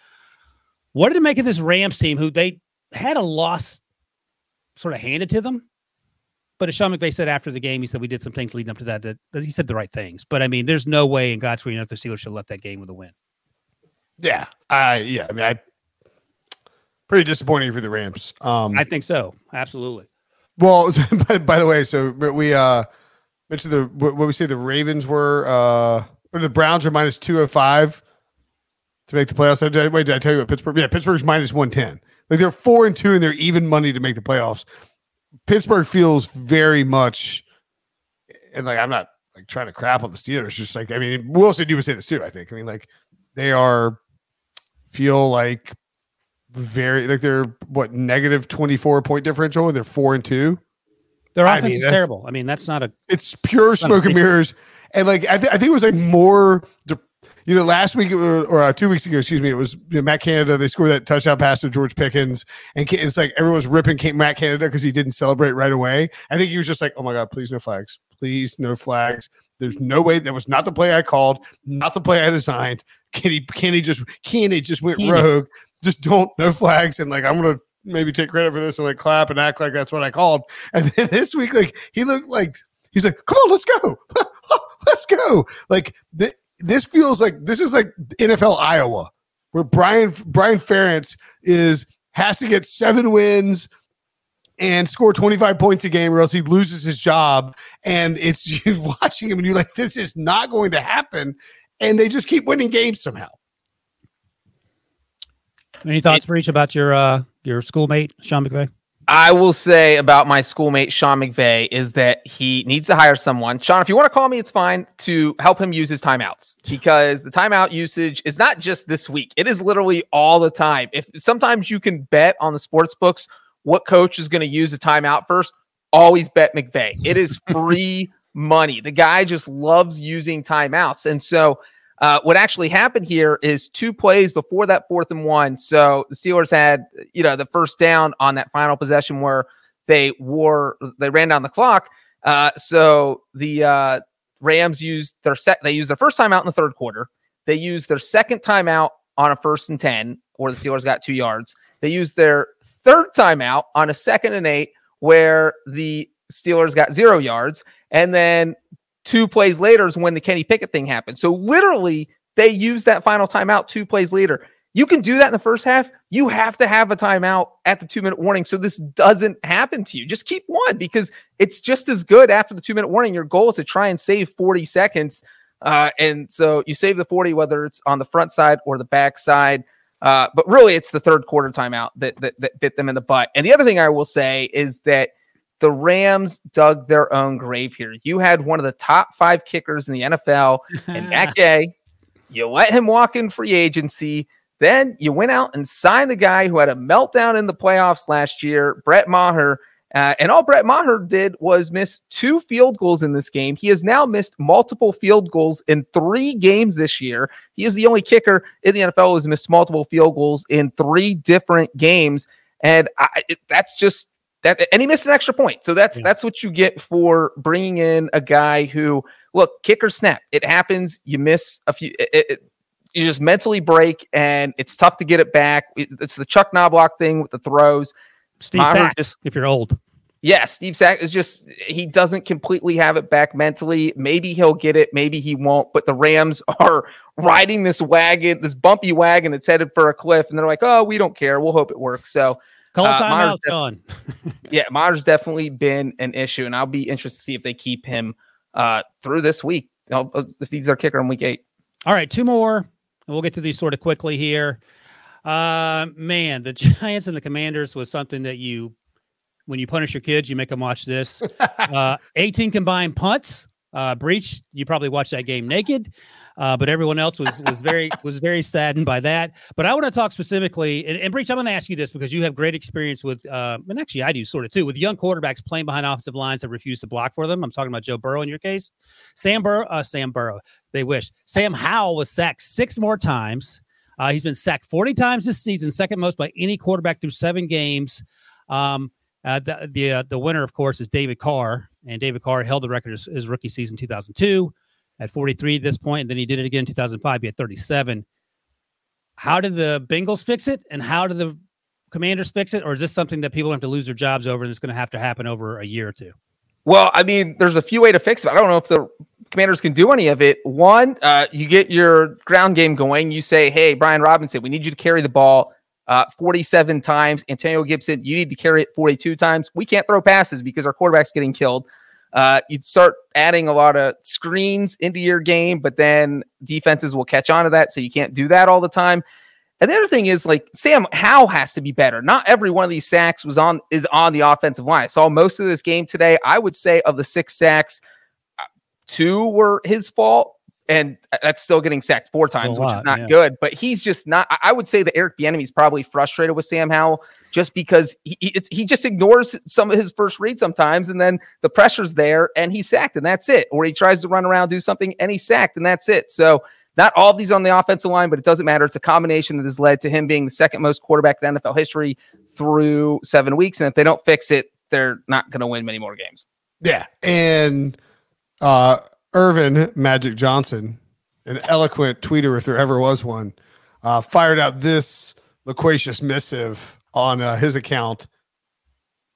what did it make of this Rams team, who they had a loss sort of handed to them? But as Sean McVay said after the game, he said we did some things leading up to that he said the right things. But, I mean, there's no way in God's green earth the Steelers should have left that game with a win. Yeah, I mean, pretty disappointing for the Rams. I think so, absolutely. Well, by the way, so we mentioned what we say the Ravens were, or the Browns are minus 205 to make the playoffs. Did I tell you about Pittsburgh? Yeah, Pittsburgh's minus 110. Like they're 4-2 and they're even money to make the playoffs. Pittsburgh feels very much, and like I'm not like trying to crap on the Steelers. Just like, I mean, Wilson, you would say this too, I think. I mean, like they feel like. Very like they're what negative 24 point differential and they're 4-2. Their offense is terrible. I mean, that's not a. It's pure smoke and mirrors, and like I think it was like more. You know, last week or 2 weeks ago, excuse me, it was Matt Canada. They scored that touchdown pass to George Pickens, and it's like everyone was ripping Matt Canada because he didn't celebrate right away. I think he was just like, "Oh my God, please no flags, please no flags." There's no way. That was not the play I called, not the play I designed. Kenny just went rogue. Just don't, no flags. And like, I'm going to maybe take credit for this and like clap and act like that's what I called. And then this week, like, he looked like, he's like, come on, let's go. Let's go. Like, this feels like, this is like NFL Iowa, where Brian Ferentz has to get 7 wins and score 25 points a game or else he loses his job. And it's you watching him and you're like, this is not going to happen. And they just keep winning games somehow. Any thoughts, Breech, about your schoolmate, Sean McVay? I will say about my schoolmate, Sean McVay, is that he needs to hire someone. Sean, if you want to call me, it's fine, to help him use his timeouts, because the timeout usage is not just this week. It is literally all the time. If sometimes you can bet on the sports books what coach is going to use a timeout first, always bet McVay. It is free money. The guy just loves using timeouts. And so what actually happened here is 2 plays before that 4th and 1. So the Steelers had, the first down on that final possession where they ran down the clock. So the Rams used they used their first timeout in the 3rd quarter. They used their 2nd timeout on a 1st and 10, where the Steelers got 2 yards. They used their 3rd timeout on a 2nd and 8, where the Steelers got 0 yards. And then 2 plays later is when the Kenny Pickett thing happened. So literally, they used that final timeout 2 plays later. You can do that in the first half. You have to have a timeout at the 2-minute warning so this doesn't happen to you. Just keep one, because it's just as good after the 2-minute warning. Your goal is to try and save 40 seconds. And so you save the 40, whether it's on the front side or the back side. But really, it's the 3rd quarter timeout that bit them in the butt. And the other thing I will say is that the Rams dug their own grave here. You had one of the top 5 kickers in the NFL, and that day, you let him walk in free agency. Then you went out and signed the guy who had a meltdown in the playoffs last year, Brett Maher. And all Brett Maher did was miss 2 field goals in this game. He has now missed multiple field goals in 3 games this year. He is the only kicker in the NFL who has missed multiple field goals in 3 different games. And that's just... and he missed an extra point. So that's what you get for bringing in a guy who, look, kick or snap. It happens. You miss a few. You just mentally break, and it's tough to get it back. It's the Chuck Knobloch thing with the throws. Steve Sacks, if you're old. Yeah, Steve Sacks is just, he doesn't completely have it back mentally. Maybe he'll get it. Maybe he won't. But the Rams are riding this wagon, this bumpy wagon that's headed for a cliff. And they're like, oh, we don't care. We'll hope it works. So, call timeout, John. Yeah, Maher's definitely been an issue, and I'll be interested to see if they keep him through this week, if he's their kicker in week 8. All right, 2 more, and we'll get to these sort of quickly here. Man, the Giants and the Commanders was something that when you punish your kids, you make them watch this. 18 combined punts. Breech, you probably watched that game naked, but everyone else was very saddened by that. But I want to talk specifically, and Breech, I'm going to ask you this because you have great experience with, and actually I do sort of too, with young quarterbacks playing behind offensive lines that refuse to block for them. I'm talking about Joe Burrow in your case. Sam Burrow, they wish. Sam Howell was sacked 6 more times. He's been sacked 40 times this season, 2nd most by any quarterback through 7 games. The winner, of course, is David Carr, and David Carr held the record his rookie season 2002 at 43 at this point, and then he did it again in 2005. He had 37. How did the Bengals fix it, and how did the Commanders fix it, or is this something that people have to lose their jobs over and it's going to have to happen over a year or two? Well, I mean, there's a few ways to fix it. I don't know if the Commanders can do any of it. One, you get your ground game going. You say, hey, Brian Robinson, we need you to carry the ball 47 times. Antonio Gibson, you need to carry it 42 times. We can't throw passes because our quarterback's getting killed. You'd start adding a lot of screens into your game, but then defenses will catch on to that, so you can't do that all the time. And the other thing is, like, Sam Howell has to be better. Not every one of these sacks is on the offensive line. I saw most of this game today. I would say of the 6 sacks, 2 were his fault. And that's still getting sacked 4 times, which is not good. But he's just not. I would say that Eric Bieniemy is probably frustrated with Sam Howell just because he just ignores some of his first read sometimes, and then the pressure's there, and he's sacked, and that's it. Or he tries to run around, do something, and he's sacked, and that's it. So not all of these on the offensive line, but it doesn't matter. It's a combination that has led to him being the 2nd most quarterback in NFL history through 7 weeks. And if they don't fix it, they're not going to win many more games. Yeah, and Irvin Magic Johnson, an eloquent tweeter if there ever was one, fired out this loquacious missive on his account.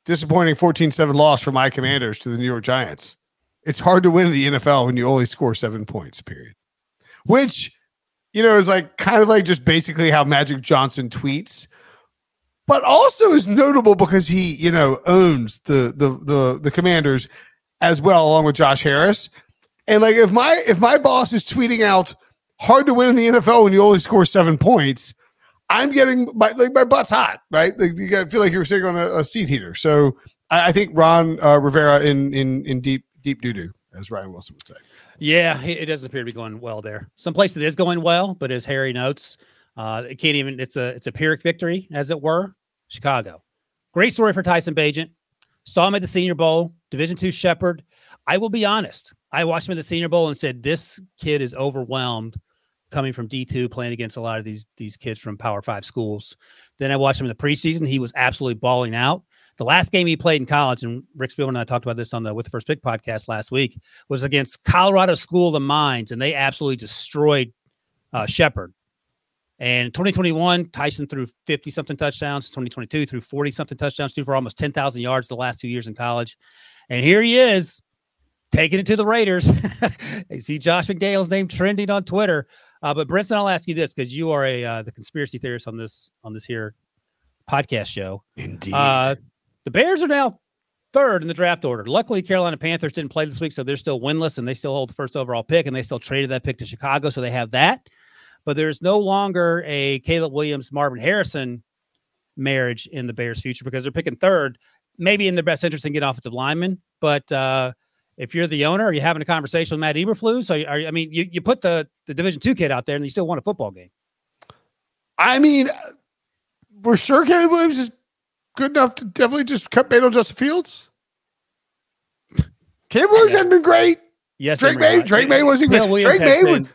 Disappointing 14-7 loss for my Commanders to the New York Giants. It's hard to win in the NFL when you only score 7 points, period. Which, you know, is like kind of like just basically how Magic Johnson tweets, but also is notable because he, you know, owns the Commanders as well, along with Josh Harris. And like, if my boss is tweeting out hard to win in the NFL when you only score 7 points, I'm getting my butt's hot, right? Like, you gotta feel like you're sitting on a seat heater. So I think Ron Rivera in deep doo doo, as Ryan Wilson would say. Yeah, it doesn't appear to be going well there. Someplace that is going well, but as Harry notes, it can't even. It's a Pyrrhic victory, as it were. Chicago, great story for Tyson Bagent. Saw him at the Senior Bowl, Division II Shepherd. I will be honest. I watched him at the Senior Bowl and said, this kid is overwhelmed coming from D2, playing against a lot of these kids from Power 5 schools. Then I watched him in the preseason. He was absolutely balling out. The last game he played in college, and Rick Spielman and I talked about this on the With the First Pick podcast last week, was against Colorado School of the Mines, and they absolutely destroyed Shepherd. And in 2021, Tyson threw 50-something touchdowns. 2022 threw 40-something touchdowns, threw for almost 10,000 yards the last 2 years in college. And here he is, taking it to the Raiders. I see Josh McDaniel's name trending on Twitter. But Brinson, I'll ask you this, because you are the conspiracy theorist on this here podcast show. Indeed. The Bears are now third in the draft order. Luckily, Carolina Panthers didn't play this week, so they're still winless, and they still hold the first overall pick, and they still traded that pick to Chicago, so they have that. But there's no longer a Caleb Williams, Marvin Harrison marriage in the Bears' future because they're picking third, maybe in their best interest in getting offensive linemen. But if you're the owner, are you having a conversation with Matt Eberflus? You put the Division II kid out there and you still won a football game. I mean, we're sure Caleb Williams is good enough to definitely just cut bait on Justin Fields. Caleb Williams hasn't been great. Yes, Drake May wasn't great.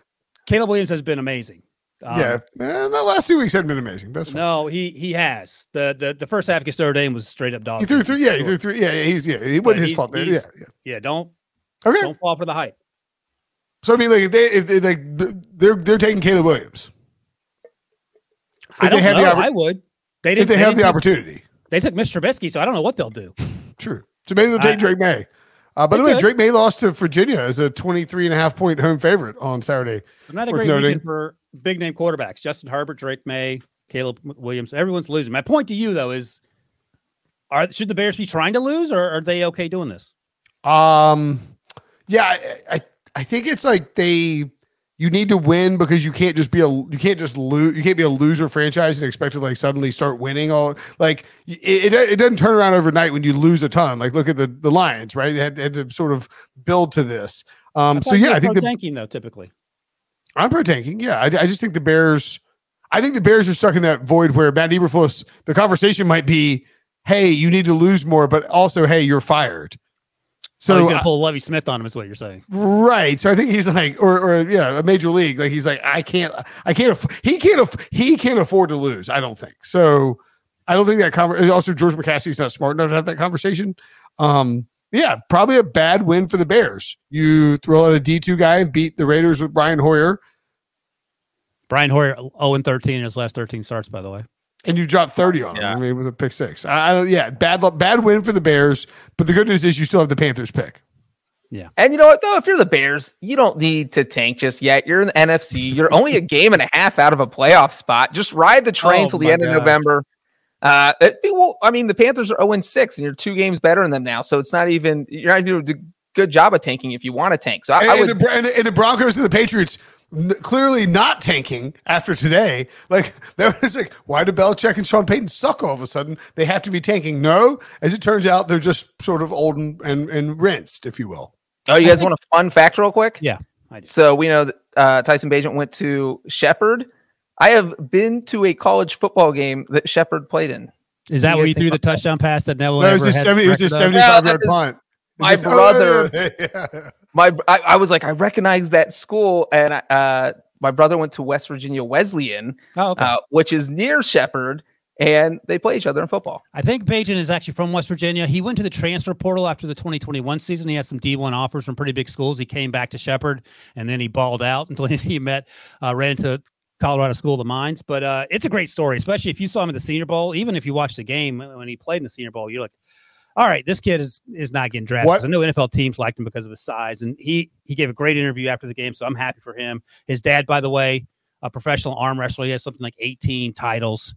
Caleb Williams has been amazing. The last 2 weeks haven't been amazing. That's fine. No, he has. The first half against Notre Dame was straight up dog. He threw three. It wasn't his fault there. Don't fall for the hype. So I mean, like if they're taking Caleb Williams. I would. They didn't have the opportunity. They took Mitch Trubisky, so I don't know what they'll do. True. So maybe they'll take Drake May. By the way, Drake May lost to Virginia as a 23.5-point home favorite on Saturday. Not a great weekend for big-name quarterbacks. Justin Herbert, Drake May, Caleb Williams. Everyone's losing. My point to you, though, is should the Bears be trying to lose, or are they okay doing this? I think it's like you need to win because you can't just be you can't be a loser franchise and expect to like suddenly start winning all like it doesn't turn around overnight when you lose a ton. Like look at the Lions, right? They had to sort of build to this. I think tanking though typically. I'm pro tanking. Yeah, I just think the Bears. I think the Bears are stuck in that void where Matt Eberflus. The conversation might be, "Hey, you need to lose more," but also, "Hey, you're fired." So he's gonna pull Lovie Smith on him, is what you're saying, right? So I think he's like, a major league, like he's like, he can't afford to lose. I don't think so. I don't think that conversation. Also, George McCaskey's not smart enough to have that conversation. Probably a bad win for the Bears. You throw out a D2 guy and beat the Raiders with Brian Hoyer. Brian Hoyer 0-13 in his last 13 starts, by the way. And you dropped 30 on him. I mean, with a pick six. Bad win for the Bears. But the good news is you still have the Panthers pick. Yeah. And you know what, though? If you're the Bears, you don't need to tank just yet. You're in the NFC. You're only a game and a half out of a playoff spot. Just ride the train till the end of November. The Panthers are 0-6, and you're 2 games better than them now. So it's not even – you're not doing a good job of tanking if you want to tank. So the Broncos and the Patriots – clearly not tanking after today. Like that was like, why do Belichick and Sean Payton suck all of a sudden? They have to be tanking. No, as it turns out, they're just sort of old and rinsed, if you will. Oh, you guys want a fun fact real quick? Yeah, I do. So we know that Tyson Bagent went to Shepherd. I have been to a college football game that Shepherd played in. Is that where you threw the touchdown pass that no one ever had? No, it was just 75-yard punt. My brother, I was like, I recognize that school, and my brother went to West Virginia Wesleyan, which is near Shepherd, and they play each other in football. I think Bajan is actually from West Virginia. He went to the transfer portal after the 2021 season. He had some D1 offers from pretty big schools. He came back to Shepherd, and then he balled out until he ran into Colorado School of the Mines. But it's a great story, especially if you saw him at the Senior Bowl. Even if you watched the game when he played in the Senior Bowl, you're like, all right, this kid is not getting drafted. What? I know NFL teams liked him because of his size, and he gave a great interview after the game, so I'm happy for him. His dad, by the way, a professional arm wrestler. He has something like 18 titles.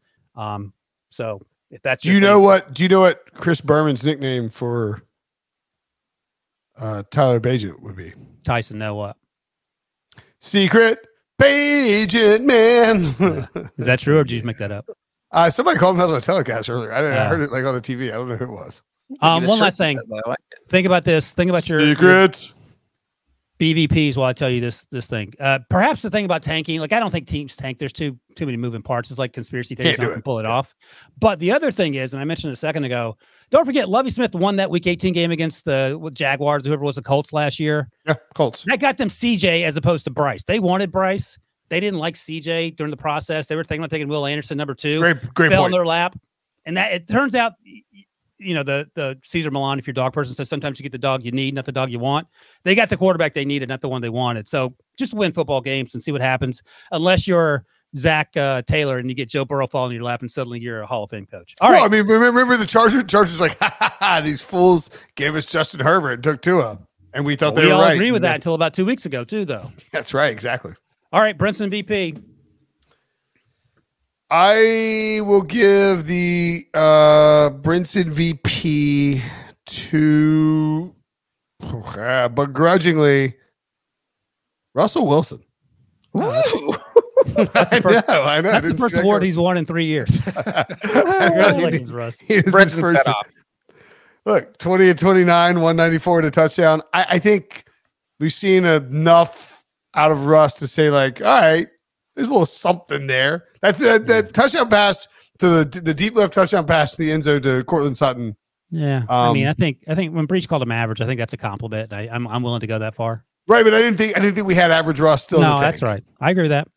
So if that's do you know what Chris Berman's nickname for Tyler Bagent would be? Tyson, know what? Secret Bagent Man. Yeah. Is that true, or did you just make that up? Somebody called him out on a telecast earlier. I heard it like on the TV. I don't know who it was. One last thing. Like think about this. Think about your secrets. BVPs while I tell you this thing. Perhaps the thing about tanking, like I don't think teams tank. There's too many moving parts. It's like conspiracy theories. I can pull it off. But the other thing is, and I mentioned a second ago, don't forget Lovie Smith won that Week 18 game against the Jaguars, whoever was the Colts last year. Yeah, Colts. That got them CJ as opposed to Bryce. They wanted Bryce. They didn't like CJ during the process. They were thinking about taking Will Anderson, number 2. Great fell point. In their lap. And that it turns out, you know, the Cesar Millan, if you're a dog person, says sometimes you get the dog you need, not the dog you want. They got the quarterback they needed, not the one they wanted. So just win football games and see what happens, unless you're Zach Taylor and you get Joe Burrow falling in your lap and suddenly you're a Hall of Fame coach. All right. I mean, remember the Chargers? Chargers like, these fools gave us Justin Herbert and took Tua. And we thought they were right. We all agree with that until about 2 weeks ago, too, though. That's right. Exactly. All right, Brinson MVP. I will give the Brinson VP to begrudgingly Russell Wilson. Woo! I know. That's the first award he's won in 3 years. Congratulations, Russ. Brinson's first. Look, 20 and 29, 194 and a touchdown. I think we've seen enough out of Russ to say, like, all right, there's a little something there. That touchdown pass to the deep left touchdown pass to the end zone to Cortland Sutton. Yeah. I think when Breech called him average, I think that's a compliment. I'm willing to go that far. Right, but I didn't think we had average Russ still. No, that's right. I agree with that.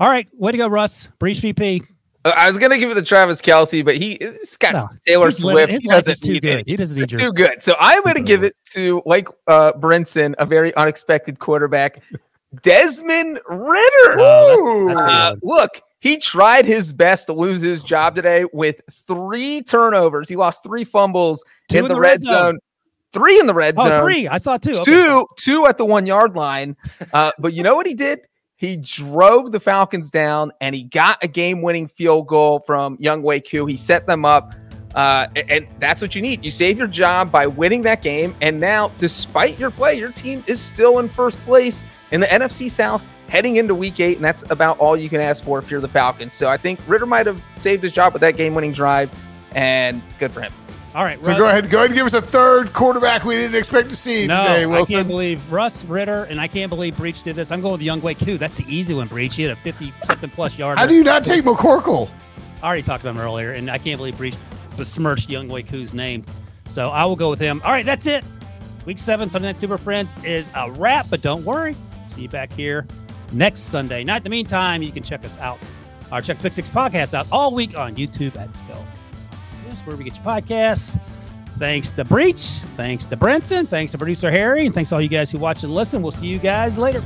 All right, way to go, Russ. Breech VP. I was gonna give it to Travis Kelce, but he's got Taylor Swift. His life is too good. He doesn't need too good. So I'm gonna give it to Brinson, a very unexpected quarterback. Desmond Ridder. Oh, that's look, he tried his best to lose his job today with 3 turnovers. He lost 3 fumbles in the red zone. 3 in the red zone. 3. I saw 2. Okay. Two at the 1-yard line. But you know what he did? He drove the Falcons down, and he got a game-winning field goal from Younghoe Koo. He set them up. And that's what you need. You save your job by winning that game. And now, despite your play, your team is still in first place in the NFC South heading into Week 8. And that's about all you can ask for if you're the Falcons. So I think Ridder might have saved his job with that game-winning drive. And good for him. All right, Russ. So go ahead and give us a third quarterback we didn't expect to see today, Wilson. I can't believe Russ Ridder, and I can't believe Breech did this. I'm going with Younghoe Koo. That's the easy one, Breech. He had a 50-something-plus yard. How do you not take McCorkle? I already talked about him earlier, and I can't believe Breech besmirched Younghoe Koo's name. So I will go with him. All right, that's it. Week 7, Sunday Night Super Friends is a wrap, but don't worry. See you back here next Sunday night. In the meantime, you can check us out. Or check Pick Six Podcast out all week on YouTube at Bill. Where we get your podcasts. Thanks to Breech. Thanks to Brinson. Thanks to producer Harry. And thanks to all you guys who watch and listen. We'll see you guys later.